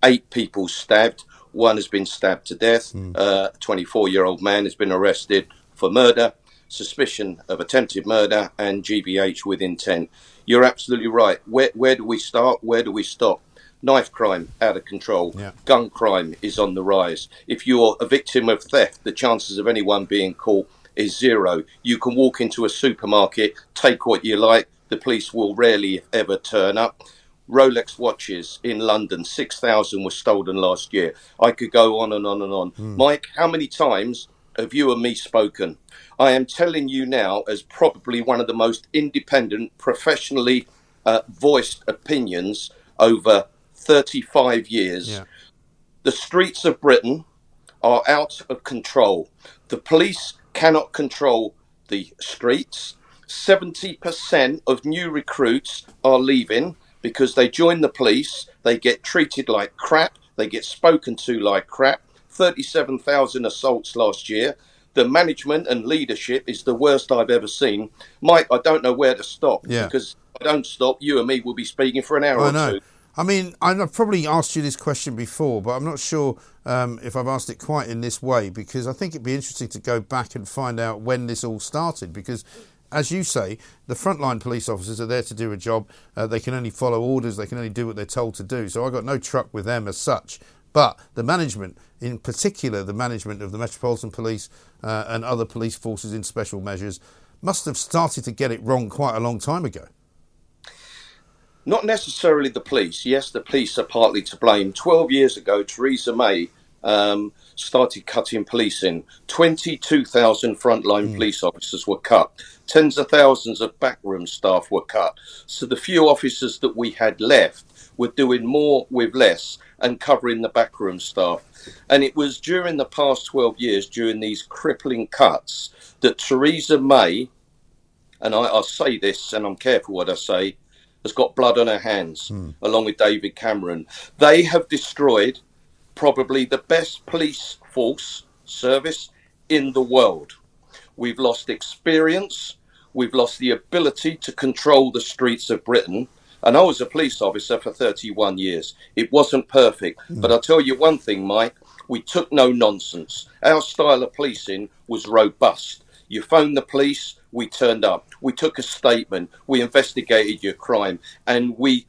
8 people stabbed. 1 has been stabbed to death. A 24-year-old man has been arrested for murder, suspicion of attempted murder, and GBH with intent. You're absolutely right. Where do we start? Where do we stop? Knife crime out of control. Yeah. Gun crime is on the rise. If you're a victim of theft, the chances of anyone being caught is zero. You can walk into a supermarket, take what you like. The police will rarely, if ever, turn up. Rolex watches in London, 6,000 were stolen last year. I could go on and on and on. Mike, how many times have you and me spoken? I am telling you now, as probably one of the most independent, professionally voiced opinions over 35 years. Yeah. The streets of Britain are out of control. The police cannot control the streets. 70% of new recruits are leaving because they join the police. They get treated like crap. They get spoken to like crap. 37,000 assaults last year. The management and leadership is the worst I've ever seen. Mike, I don't know where to stop. Yeah. Because if I don't stop, you and me will be speaking for an hour or two. I mean, I've probably asked you this question before, but I'm not sure if I've asked it quite in this way, because I think it'd be interesting to go back and find out when this all started, because, as you say, the frontline police officers are there to do a job. They can only follow orders. They can only do what they're told to do. So I've got no truck with them as such. But the management, in particular the management of the Metropolitan Police and other police forces in special measures, must have started to get it wrong quite a long time ago. Not necessarily the police. Yes, the police are partly to blame. 12 years ago, Theresa May started cutting policing. 22,000 frontline police officers were cut. Tens of thousands of backroom staff were cut. So the few officers that we had left were doing more with less and covering the backroom staff. And it was during the past 12 years, during these crippling cuts, that Theresa May, and I say this and I'm careful what I say, has got blood on her hands, along with David Cameron. They have destroyed probably the best police force service in the world. We've lost experience. We've lost the ability to control the streets of Britain. And I was a police officer for 31 years. It wasn't perfect. But I'll tell you one thing, Mike, we took no nonsense. Our style of policing was robust. You phoned the police, we turned up. We took a statement. We investigated your crime. And we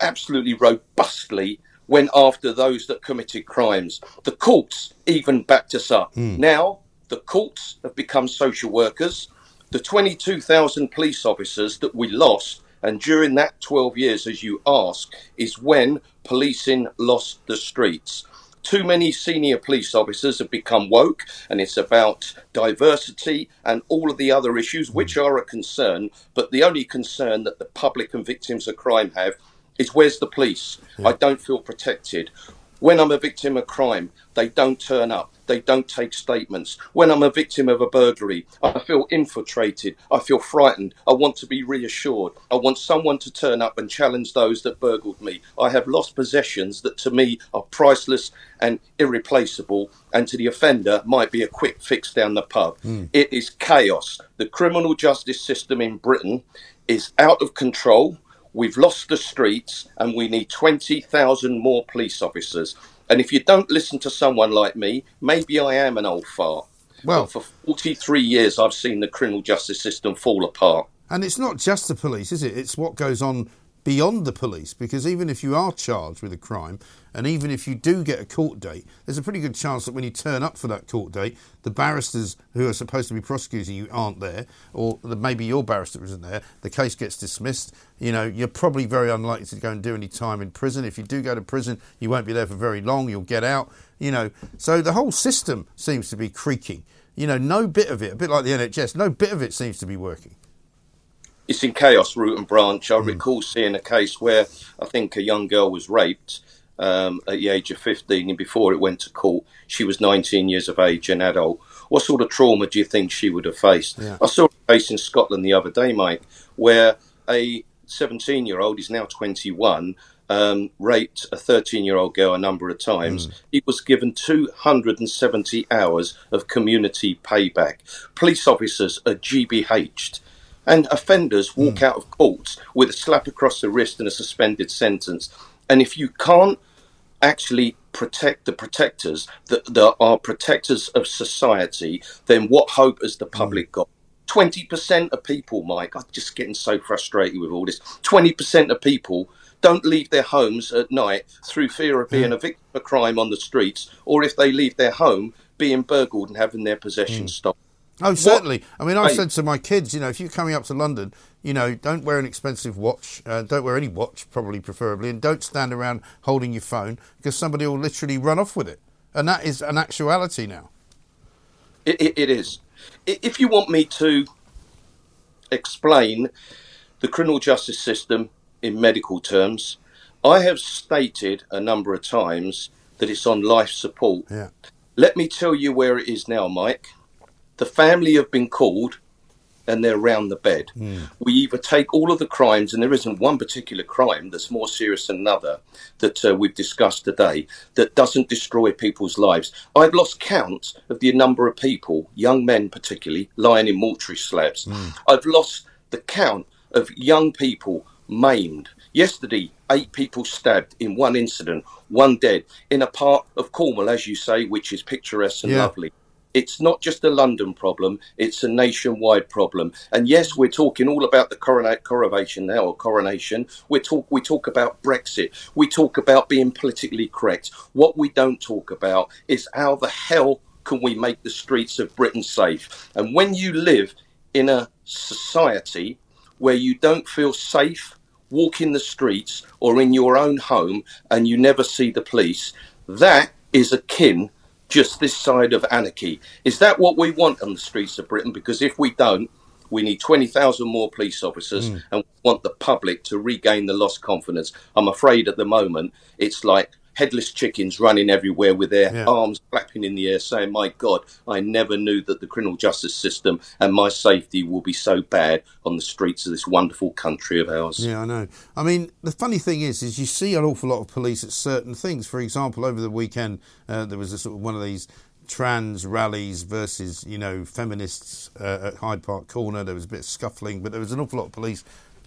absolutely robustly went after those that committed crimes. The courts even backed us up. Now, the courts have become social workers. The 22,000 police officers that we lost, and during that 12 years, as you ask, is when policing lost the streets. Too many senior police officers have become woke, and it's about diversity and all of the other issues, which are a concern, but the only concern that the public and victims of crime have is, where's the police? I don't feel protected. When I'm a victim of crime, they don't turn up. They don't take statements. When I'm a victim of a burglary, I feel infiltrated. I feel frightened. I want to be reassured. I want someone to turn up and challenge those that burgled me. I have lost possessions that to me are priceless and irreplaceable, and to the offender might be a quick fix down the pub. It is chaos. The criminal justice system in Britain is out of control. We've lost the streets, and we need 20,000 more police officers. And if you don't listen to someone like me, maybe I am an old fart. Well, but for 43 years, I've seen the criminal justice system fall apart. And it's not just the police, is it? It's what goes on beyond the police, because even if you are charged with a crime, and even if you do get a court date, there's a pretty good chance that when you turn up for that court date, the barristers who are supposed to be prosecuting you aren't there, or maybe your barrister isn't there, the case gets dismissed. You know, you're probably very unlikely to go and do any time in prison. If you do go to prison, you won't be there for very long, you'll get out, you know. So the whole system seems to be creaking. You know, no bit of it, a bit like the NHS, no bit of it seems to be working. It's in chaos, root and branch. I recall seeing a case where I think a young girl was raped at the age of 15, and before it went to court, she was 19 years of age, an adult. What sort of trauma do you think she would have faced? I saw a case in Scotland the other day, Mike, where a 17-year-old, he's now 21, raped a 13-year-old girl a number of times. He was given 270 hours of community payback. Police officers are GBH'd. And offenders walk out of courts with a slap across the wrist and a suspended sentence. And if you can't actually protect the protectors that are protectors of society, then what hope has the public got? 20% of people, Mike, I'm just getting so frustrated with all this, 20% of people don't leave their homes at night through fear of being a victim of crime on the streets, or if they leave their home, being burgled and having their possessions stolen. Oh, certainly. What? I mean, I said to my kids, you know, if you're coming up to London, you know, don't wear an expensive watch. Don't wear any watch, probably, preferably. And don't stand around holding your phone, because somebody will literally run off with it. And that is an actuality now. It is. If you want me to explain the criminal justice system in medical terms, I have stated a number of times that it's on life support. Yeah. Let me tell you where it is now, Mike. The family have been called and they're round the bed. We either take all of the crimes, and there isn't one particular crime that's more serious than another that we've discussed today that doesn't destroy people's lives. I've lost count of the number of people, young men particularly, lying in mortuary slabs. I've lost the count of young people maimed. Yesterday, 8 people stabbed in one incident, 1 dead, in a part of Cornwall, as you say, which is picturesque and lovely. It's not just a London problem, it's a nationwide problem. And yes, we're talking all about the coronation now, or coronation. We talk about Brexit. We talk about being politically correct. What we don't talk about is how the hell can we make the streets of Britain safe? And when you live in a society where you don't feel safe, walking the streets or in your own home, and you never see the police, that is akin just this side of anarchy. Is that what we want on the streets of Britain? Because if we don't, we need 20,000 more police officers, and we want the public to regain the lost confidence. I'm afraid at the moment, it's like headless chickens running everywhere with their arms flapping in the air saying, my God, I never knew that the criminal justice system and my safety will be so bad on the streets of this wonderful country of ours. Yeah, I know. I mean, the funny thing is you see an awful lot of police at certain things. For example, over the weekend, there was a sort of one of these trans rallies versus, you know, feminists at Hyde Park Corner. There was a bit of scuffling, but there was an awful lot of police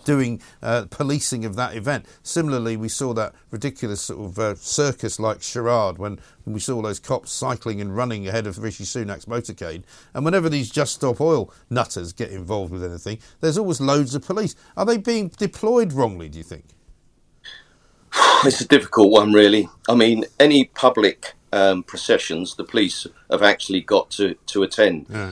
doing policing of that event. Similarly, we saw that ridiculous sort of circus-like charade when we saw those cops cycling and running ahead of Rishi Sunak's motorcade. And whenever these Just Stop Oil nutters get involved with anything, there's always loads of police. Are they being deployed wrongly, do you think? It's a difficult one, really. I mean, any public processions, the police have actually got to attend. Yeah.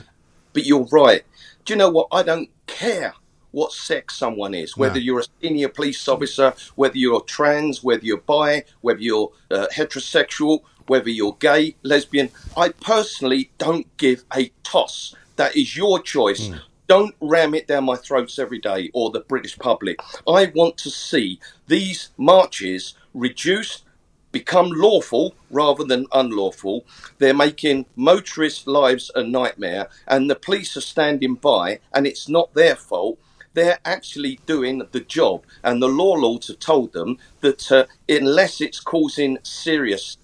But you're right. Do you know what? I don't care what sex someone is, whether you're a senior police officer, whether you're trans, whether you're bi, whether you're heterosexual, whether you're gay, lesbian. I personally don't give a toss. That is your choice. Mm. Don't ram it down my throats every day, or the British public. I want to see these marches reduced, become lawful rather than unlawful. They're making motorists' lives a nightmare, and the police are standing by, and it's not their fault. They're actually doing the job, and the law lords have told them that unless it's causing serious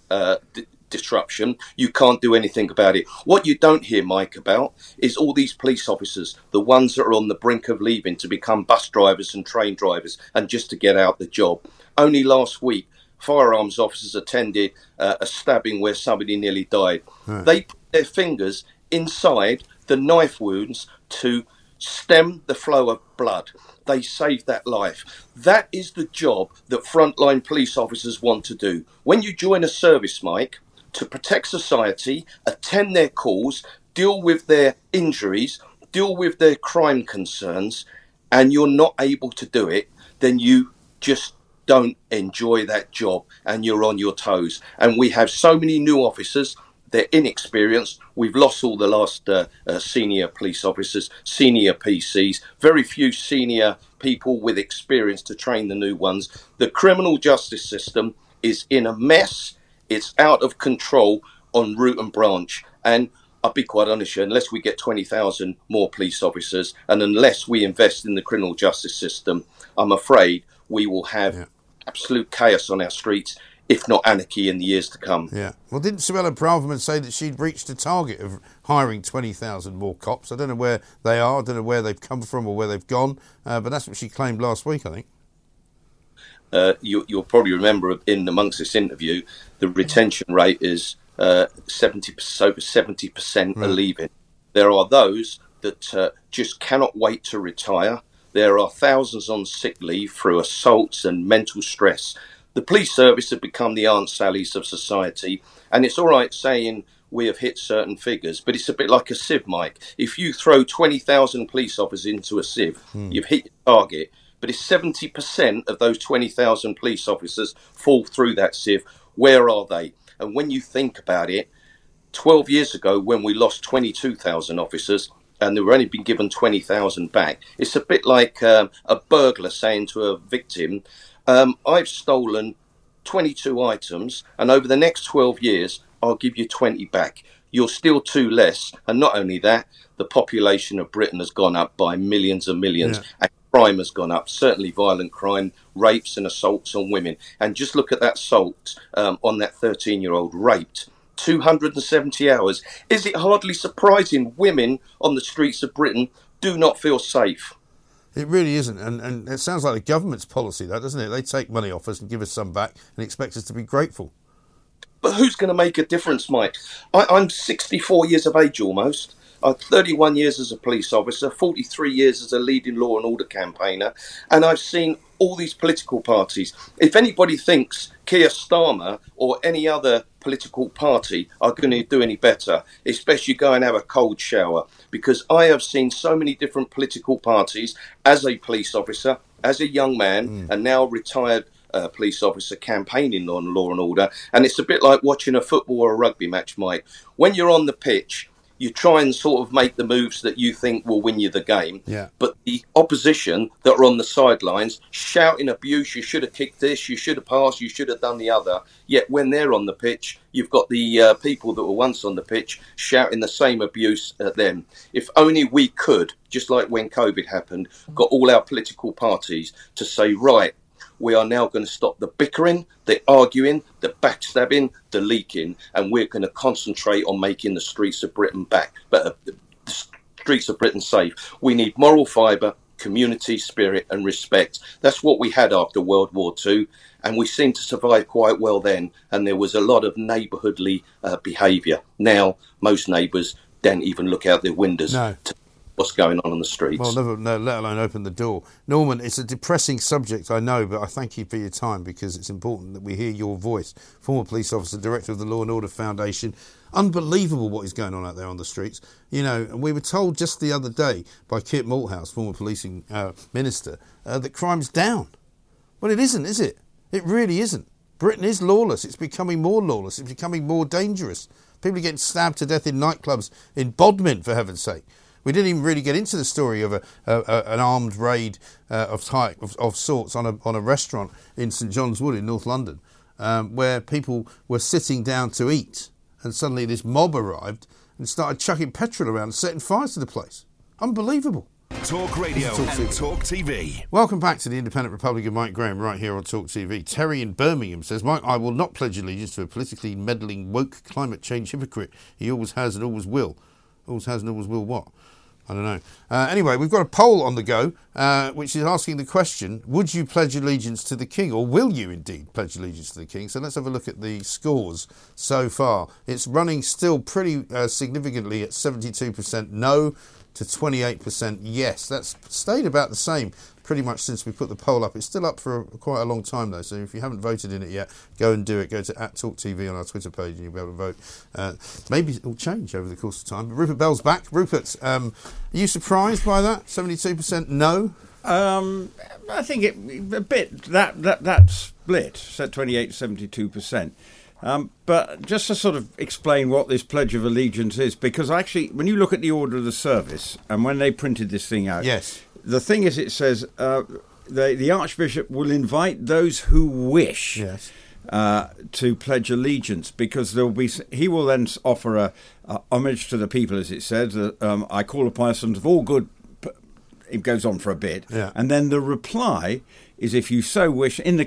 disruption, you can't do anything about it. What you don't hear, Mike, about is all these police officers, the ones that are on the brink of leaving to become bus drivers and train drivers and just to get out the job. Only last week, firearms officers attended a stabbing where somebody nearly died. Right. They put their fingers inside the knife wounds to stem the flow of blood. They saved that life. That is the job that frontline police officers want to do. When you join a service, Mike, to protect society, attend their calls, deal with their injuries, deal with their crime concerns, and you're not able to do it, then you just don't enjoy that job and you're on your toes. And we have so many new officers, they're inexperienced. We've lost all the last senior police officers, senior PCs, very few senior people with experience to train the new ones. The criminal justice system is in a mess. It's out of control on root and branch. And I'll be quite honest, unless we get 20,000 more police officers and unless we invest in the criminal justice system, I'm afraid we will have absolute chaos on our streets, if not anarchy, in the years to come. Yeah. Well, didn't Suella Braverman say that she'd reached a target of hiring 20,000 more cops? I don't know where they are. I don't know where they've come from or where they've gone. But that's what she claimed last week, I think. You'll probably remember in amongst this interview, the retention rate is 70% are leaving. There are those that just cannot wait to retire. There are thousands on sick leave through assaults and mental stress. The police service have become the Aunt Sally's of society. And it's all right saying we have hit certain figures, but it's a bit like a sieve, Mike. If you throw 20,000 police officers into a sieve, you've hit your target. But if 70% of those 20,000 police officers fall through that sieve, where are they? And when you think about it, 12 years ago when we lost 22,000 officers and they were only been given 20,000 back, it's a bit like a burglar saying to a victim, I've stolen 22 items and over the next 12 years, I'll give you 20 back. You're still two less. And not only that, the population of Britain has gone up by millions and millions. Yeah. Crime has gone up, certainly violent crime, rapes and assaults on women. And just look at that assault on that 13-year-old raped. 270 hours. Is it hardly surprising women on the streets of Britain do not feel safe? It really isn't. And it sounds like the government's policy, that, doesn't it? They take money off us and give us some back and expect us to be grateful. But who's going to make a difference, Mike? I'm 64 years of age almost. 31 years as a police officer, 43 years as a leading law and order campaigner, and I've seen all these political parties. If anybody thinks Keir Starmer or any other political party are going to do any better, it's best you go and have a cold shower, because I have seen so many different political parties as a police officer, as a young man, and now retired police officer campaigning on law and order. And it's a bit like watching a football or a rugby match, Mike. When you're on the pitch, you try and sort of make the moves that you think will win you the game. Yeah. But the opposition that are on the sidelines shouting abuse, you should have kicked this, you should have passed, you should have done the other. Yet when they're on the pitch, you've got the people that were once on the pitch shouting the same abuse at them. If only we could, just like when COVID happened, got all our political parties to say, right, we are now going to stop the bickering, the arguing, the backstabbing, the leaking, and we're going to concentrate on making the streets of Britain back, but the streets of Britain safe. We need moral fibre, community spirit and respect. That's what we had after World War II, and we seemed to survive quite well then, and there was a lot of neighbourhoodly behaviour. Now, most neighbours don't even look out their windows to what's going on the streets. Well, never, let alone open the door. Norman, it's a depressing subject, I know, but I thank you for your time because it's important that we hear your voice. Former police officer, director of the Law and Order Foundation. Unbelievable what is going on out there on the streets. You know, and we were told just the other day by Kit Malthouse, former policing minister, that crime's down. Well, it isn't, is it? It really isn't. Britain is lawless. It's becoming more lawless. It's becoming more dangerous. People are getting stabbed to death in nightclubs in Bodmin, for heaven's sake. We didn't even really get into the story of an armed raid of sorts on a restaurant in St John's Wood in North London, where people were sitting down to eat, and suddenly this mob arrived and started chucking petrol around and setting fire to the place. Unbelievable. Talk Radio and Talk TV. Welcome back to the Independent Republic of Mike Graham right here on Talk TV. Terry in Birmingham says, Mike, I will not pledge allegiance to a politically meddling woke climate change hypocrite. He always has and always will. Always has and always will what? I don't know. Anyway, we've got a poll on the go, which is asking the question, would you pledge allegiance to the king, or will you indeed pledge allegiance to the king? So let's have a look at the scores so far. It's running still pretty significantly at 72% no to 28% yes. That's stayed about the same pretty much since we put the poll up. It's still up for quite a long time, though, so if you haven't voted in it yet, go and do it. Go to @TalkTV on our Twitter page and you'll be able to vote. Maybe it'll change over the course of time. But Rupert Bell's back. Rupert, are you surprised by that? 72% no? I think a bit. That split, so 28 to 72%. But just to sort of explain what this Pledge of Allegiance is, because actually, when you look at the order of the service and when they printed this thing out... Yes. The thing is, it says the Archbishop will invite those who wish to pledge allegiance, because he will then offer a homage to the people, as it says. I call upon persons of all good. It goes on for a bit, and then the reply is, if you so wish, in the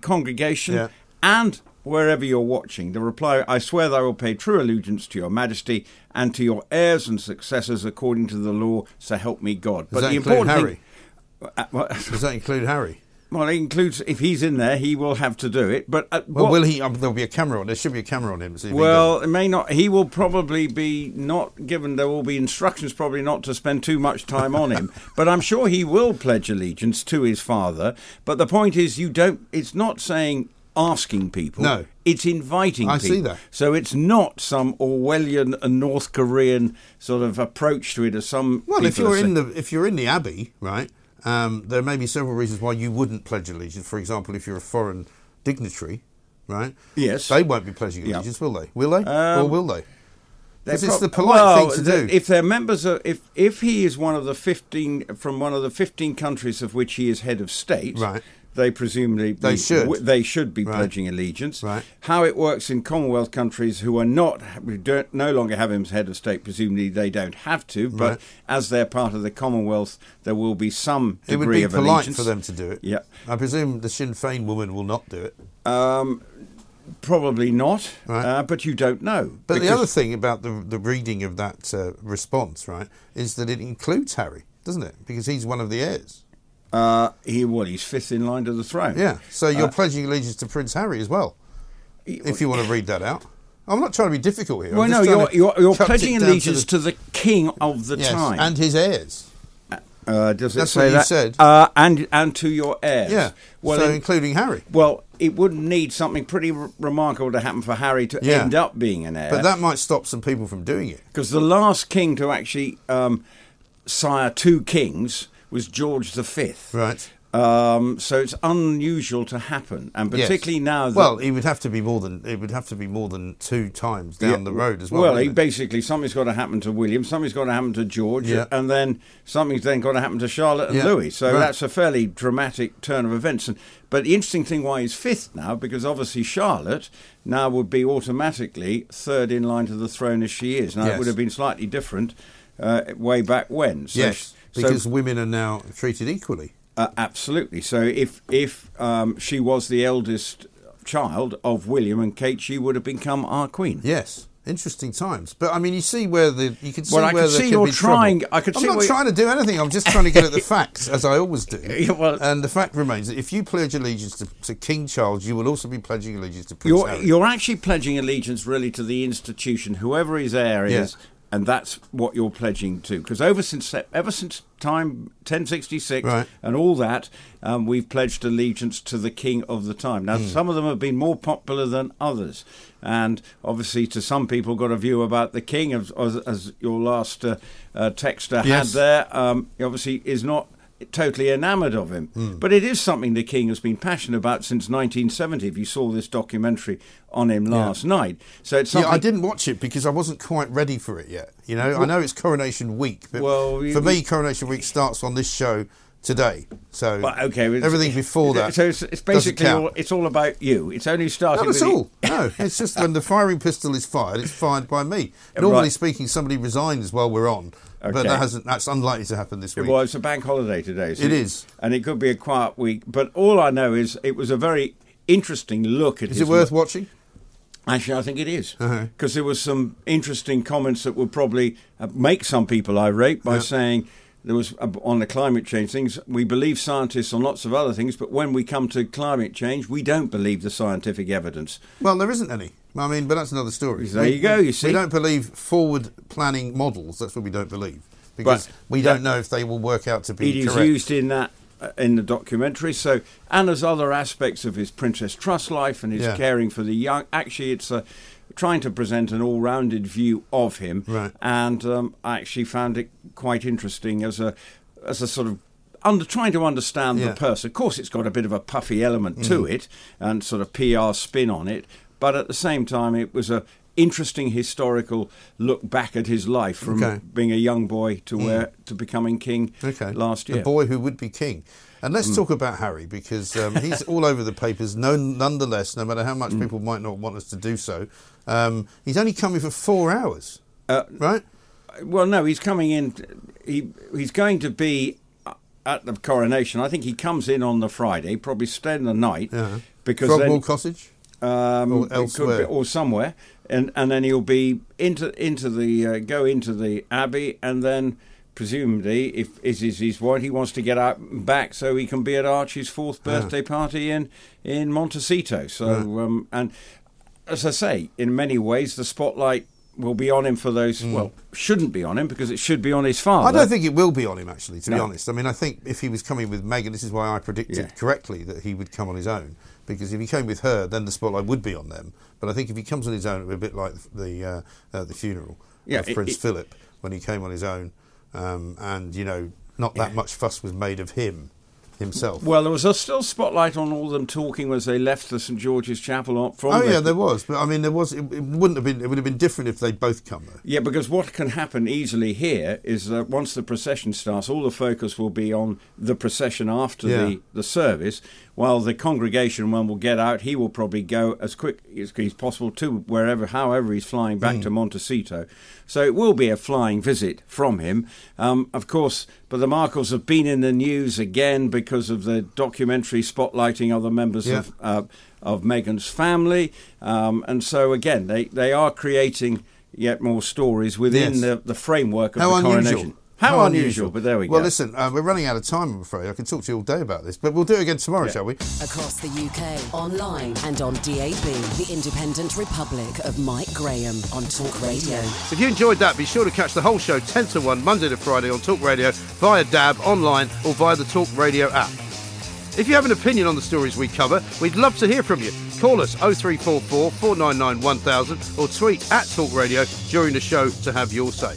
congregation and wherever you're watching. The reply: I swear that I will pay true allegiance to your Majesty and to your heirs and successors according to the law, so help me God. Does that include Harry? Does that include Harry? Well, it includes, if he's in there, he will have to do it. But will he? There'll be a camera on. There should be a camera on him. So it may not. He will probably be not given. There will be instructions probably not to spend too much time on him. But I'm sure he will pledge allegiance to his father. But the point is, you don't. It's not saying asking people. No. It's inviting people. I see that. So it's not some Orwellian and North Korean sort of approach to it as some. Well, if you're in the Abbey, right, there may be several reasons why you wouldn't pledge allegiance. For example, if you're a foreign dignitary, right? Yes. They won't be pledging allegiance, will they? Will they? Or will they? Because it's the polite thing to do. If they're members of, if he is one of the 15 from one of the 15 countries of which he is head of state, right? They presumably they should be pledging allegiance. Right. How it works in Commonwealth countries who are not, no longer have him as head of state, presumably they don't have to, but as they're part of the Commonwealth, there will be some degree of allegiance. It would be polite for them to do it. Yeah. I presume the Sinn Féin woman will not do it. Probably not, right. But you don't know. But the other thing about the reading of that response, right, is that it includes Harry, doesn't it? Because he's one of the heirs. He's fifth in line to the throne. Yeah, so you're pledging allegiance to Prince Harry as well, if you want to read that out. I'm not trying to be difficult here. Well, no, you're pledging allegiance to the king of the time. And his heirs. Does it That's say what that? You said. And to your heirs. Yeah, well, so including Harry. Well, it would need something pretty remarkable to happen for Harry to end up being an heir. But that might stop some people from doing it. Because the last king to actually sire two kings was George V. Right. So it's unusual to happen, and particularly now. That well, it would have to be more than two times down the road as well. Well, basically, something's got to happen to William, something's got to happen to George, and then something's then got to happen to Charlotte and Louis. So that's a fairly dramatic turn of events. But the interesting thing why he's fifth now, because obviously Charlotte now would be automatically third in line to the throne as she is. Now it would have been slightly different way back when. So because women are now treated equally. Absolutely. So if she was the eldest child of William and Kate, she would have become our queen. Yes. Interesting times, but I mean, you see where the you can see well, I where could there see could be trying, trouble. I could I'm see not we... trying to do anything. I'm just trying to get at the facts, as I always do. Well, and the fact remains that if you pledge allegiance to King Charles, you will also be pledging allegiance to Prince Harry. You're actually pledging allegiance, really, to the institution, whoever his heir is, and that's what you're pledging to. Because ever since time 1066 and all that, we've pledged allegiance to the king of the time. Now, some of them have been more popular than others. And obviously, to some people, got a view about the king, as your last texter had there. Obviously, is not totally enamoured of him, but it is something the king has been passionate about since 1970. If you saw this documentary on him last night, so it's something. Yeah, I didn't watch it because I wasn't quite ready for it yet. You know, I know it's Coronation Week, but for me, Coronation Week starts on this show today, so everything before that. So it's basically it's all about you. It's only starting. Not at all. No, it's just when the firing pistol is fired, it's fired by me. Normally speaking, somebody resigns while we're on, but that's unlikely to happen this week. Well, it's a bank holiday today. So it is, and it could be a quiet week. But all I know is it was a very interesting look at. Is it worth watching? Actually, I think it is, because there was some interesting comments that would probably make some people irate by saying. There was on the climate change things. We believe scientists on lots of other things, but when we come to climate change, we don't believe the scientific evidence. Well, there isn't any. I mean, but that's another story. There you go. You see, we don't believe forward planning models. That's what we don't believe because we don't know if they will work out to be. It is used in that in the documentary. So, and there's other aspects of his Princess Trust life and his caring for the young. Actually, it's trying to present an all-rounded view of him, and I actually found it quite interesting as a sort of trying to understand the person. Of course, it's got a bit of a puffy element to it and sort of PR spin on it, but at the same time, it was a interesting historical look back at his life from being a young boy to to becoming king last year. A boy who would be king. And let's talk about Harry, because he's all over the papers, nonetheless, no matter how much people might not want us to do so. He's only coming for 4 hours, right? Well, no, he's coming in. He's going to be at the coronation. I think he comes in on the Friday, probably staying the night. Because Frogmore Cottage? Or elsewhere. Or somewhere. And then he'll be go into the Abbey and then... Presumably, if it is his wife, he wants to get out and back so he can be at Archie's fourth birthday party in Montecito. So, and as I say, in many ways, the spotlight will be on him for those. Well, shouldn't be on him because it should be on his father. I don't think it will be on him, actually, to be honest. I mean, I think if he was coming with Meghan, this is why I predicted correctly that he would come on his own. Because if he came with her, then the spotlight would be on them. But I think if he comes on his own, it would be a bit like the funeral of Prince Philip when he came on his own. And, you know, not that much fuss was made of himself. Well, there was a still spotlight on all of them talking as they left the St George's Chapel. There was. But, I mean, there was. It would have been different if they'd both come, though. Yeah, because what can happen easily here is that once the procession starts, all the focus will be on the procession after the service, while the congregation one will get out. He will probably go as quick as possible to however he's flying back to Montecito. So it will be a flying visit from him. Of course, but the Markles have been in the news again because of the documentary spotlighting other members of Meghan's family. And so, again, they are creating yet more stories within the framework of the coronation. Unusual. How unusual, but there we go. Well, listen, we're running out of time, I'm afraid. I can talk to you all day about this, but we'll do it again tomorrow, shall we? Across the UK, online and on DAB, the Independent Republic of Mike Graham on Talk Radio. If you enjoyed that, be sure to catch the whole show 10 to 1, Monday to Friday on Talk Radio, via DAB, online or via the Talk Radio app. If you have an opinion on the stories we cover, we'd love to hear from you. Call us 0344 499 1000 or tweet at Talk Radio during the show to have your say.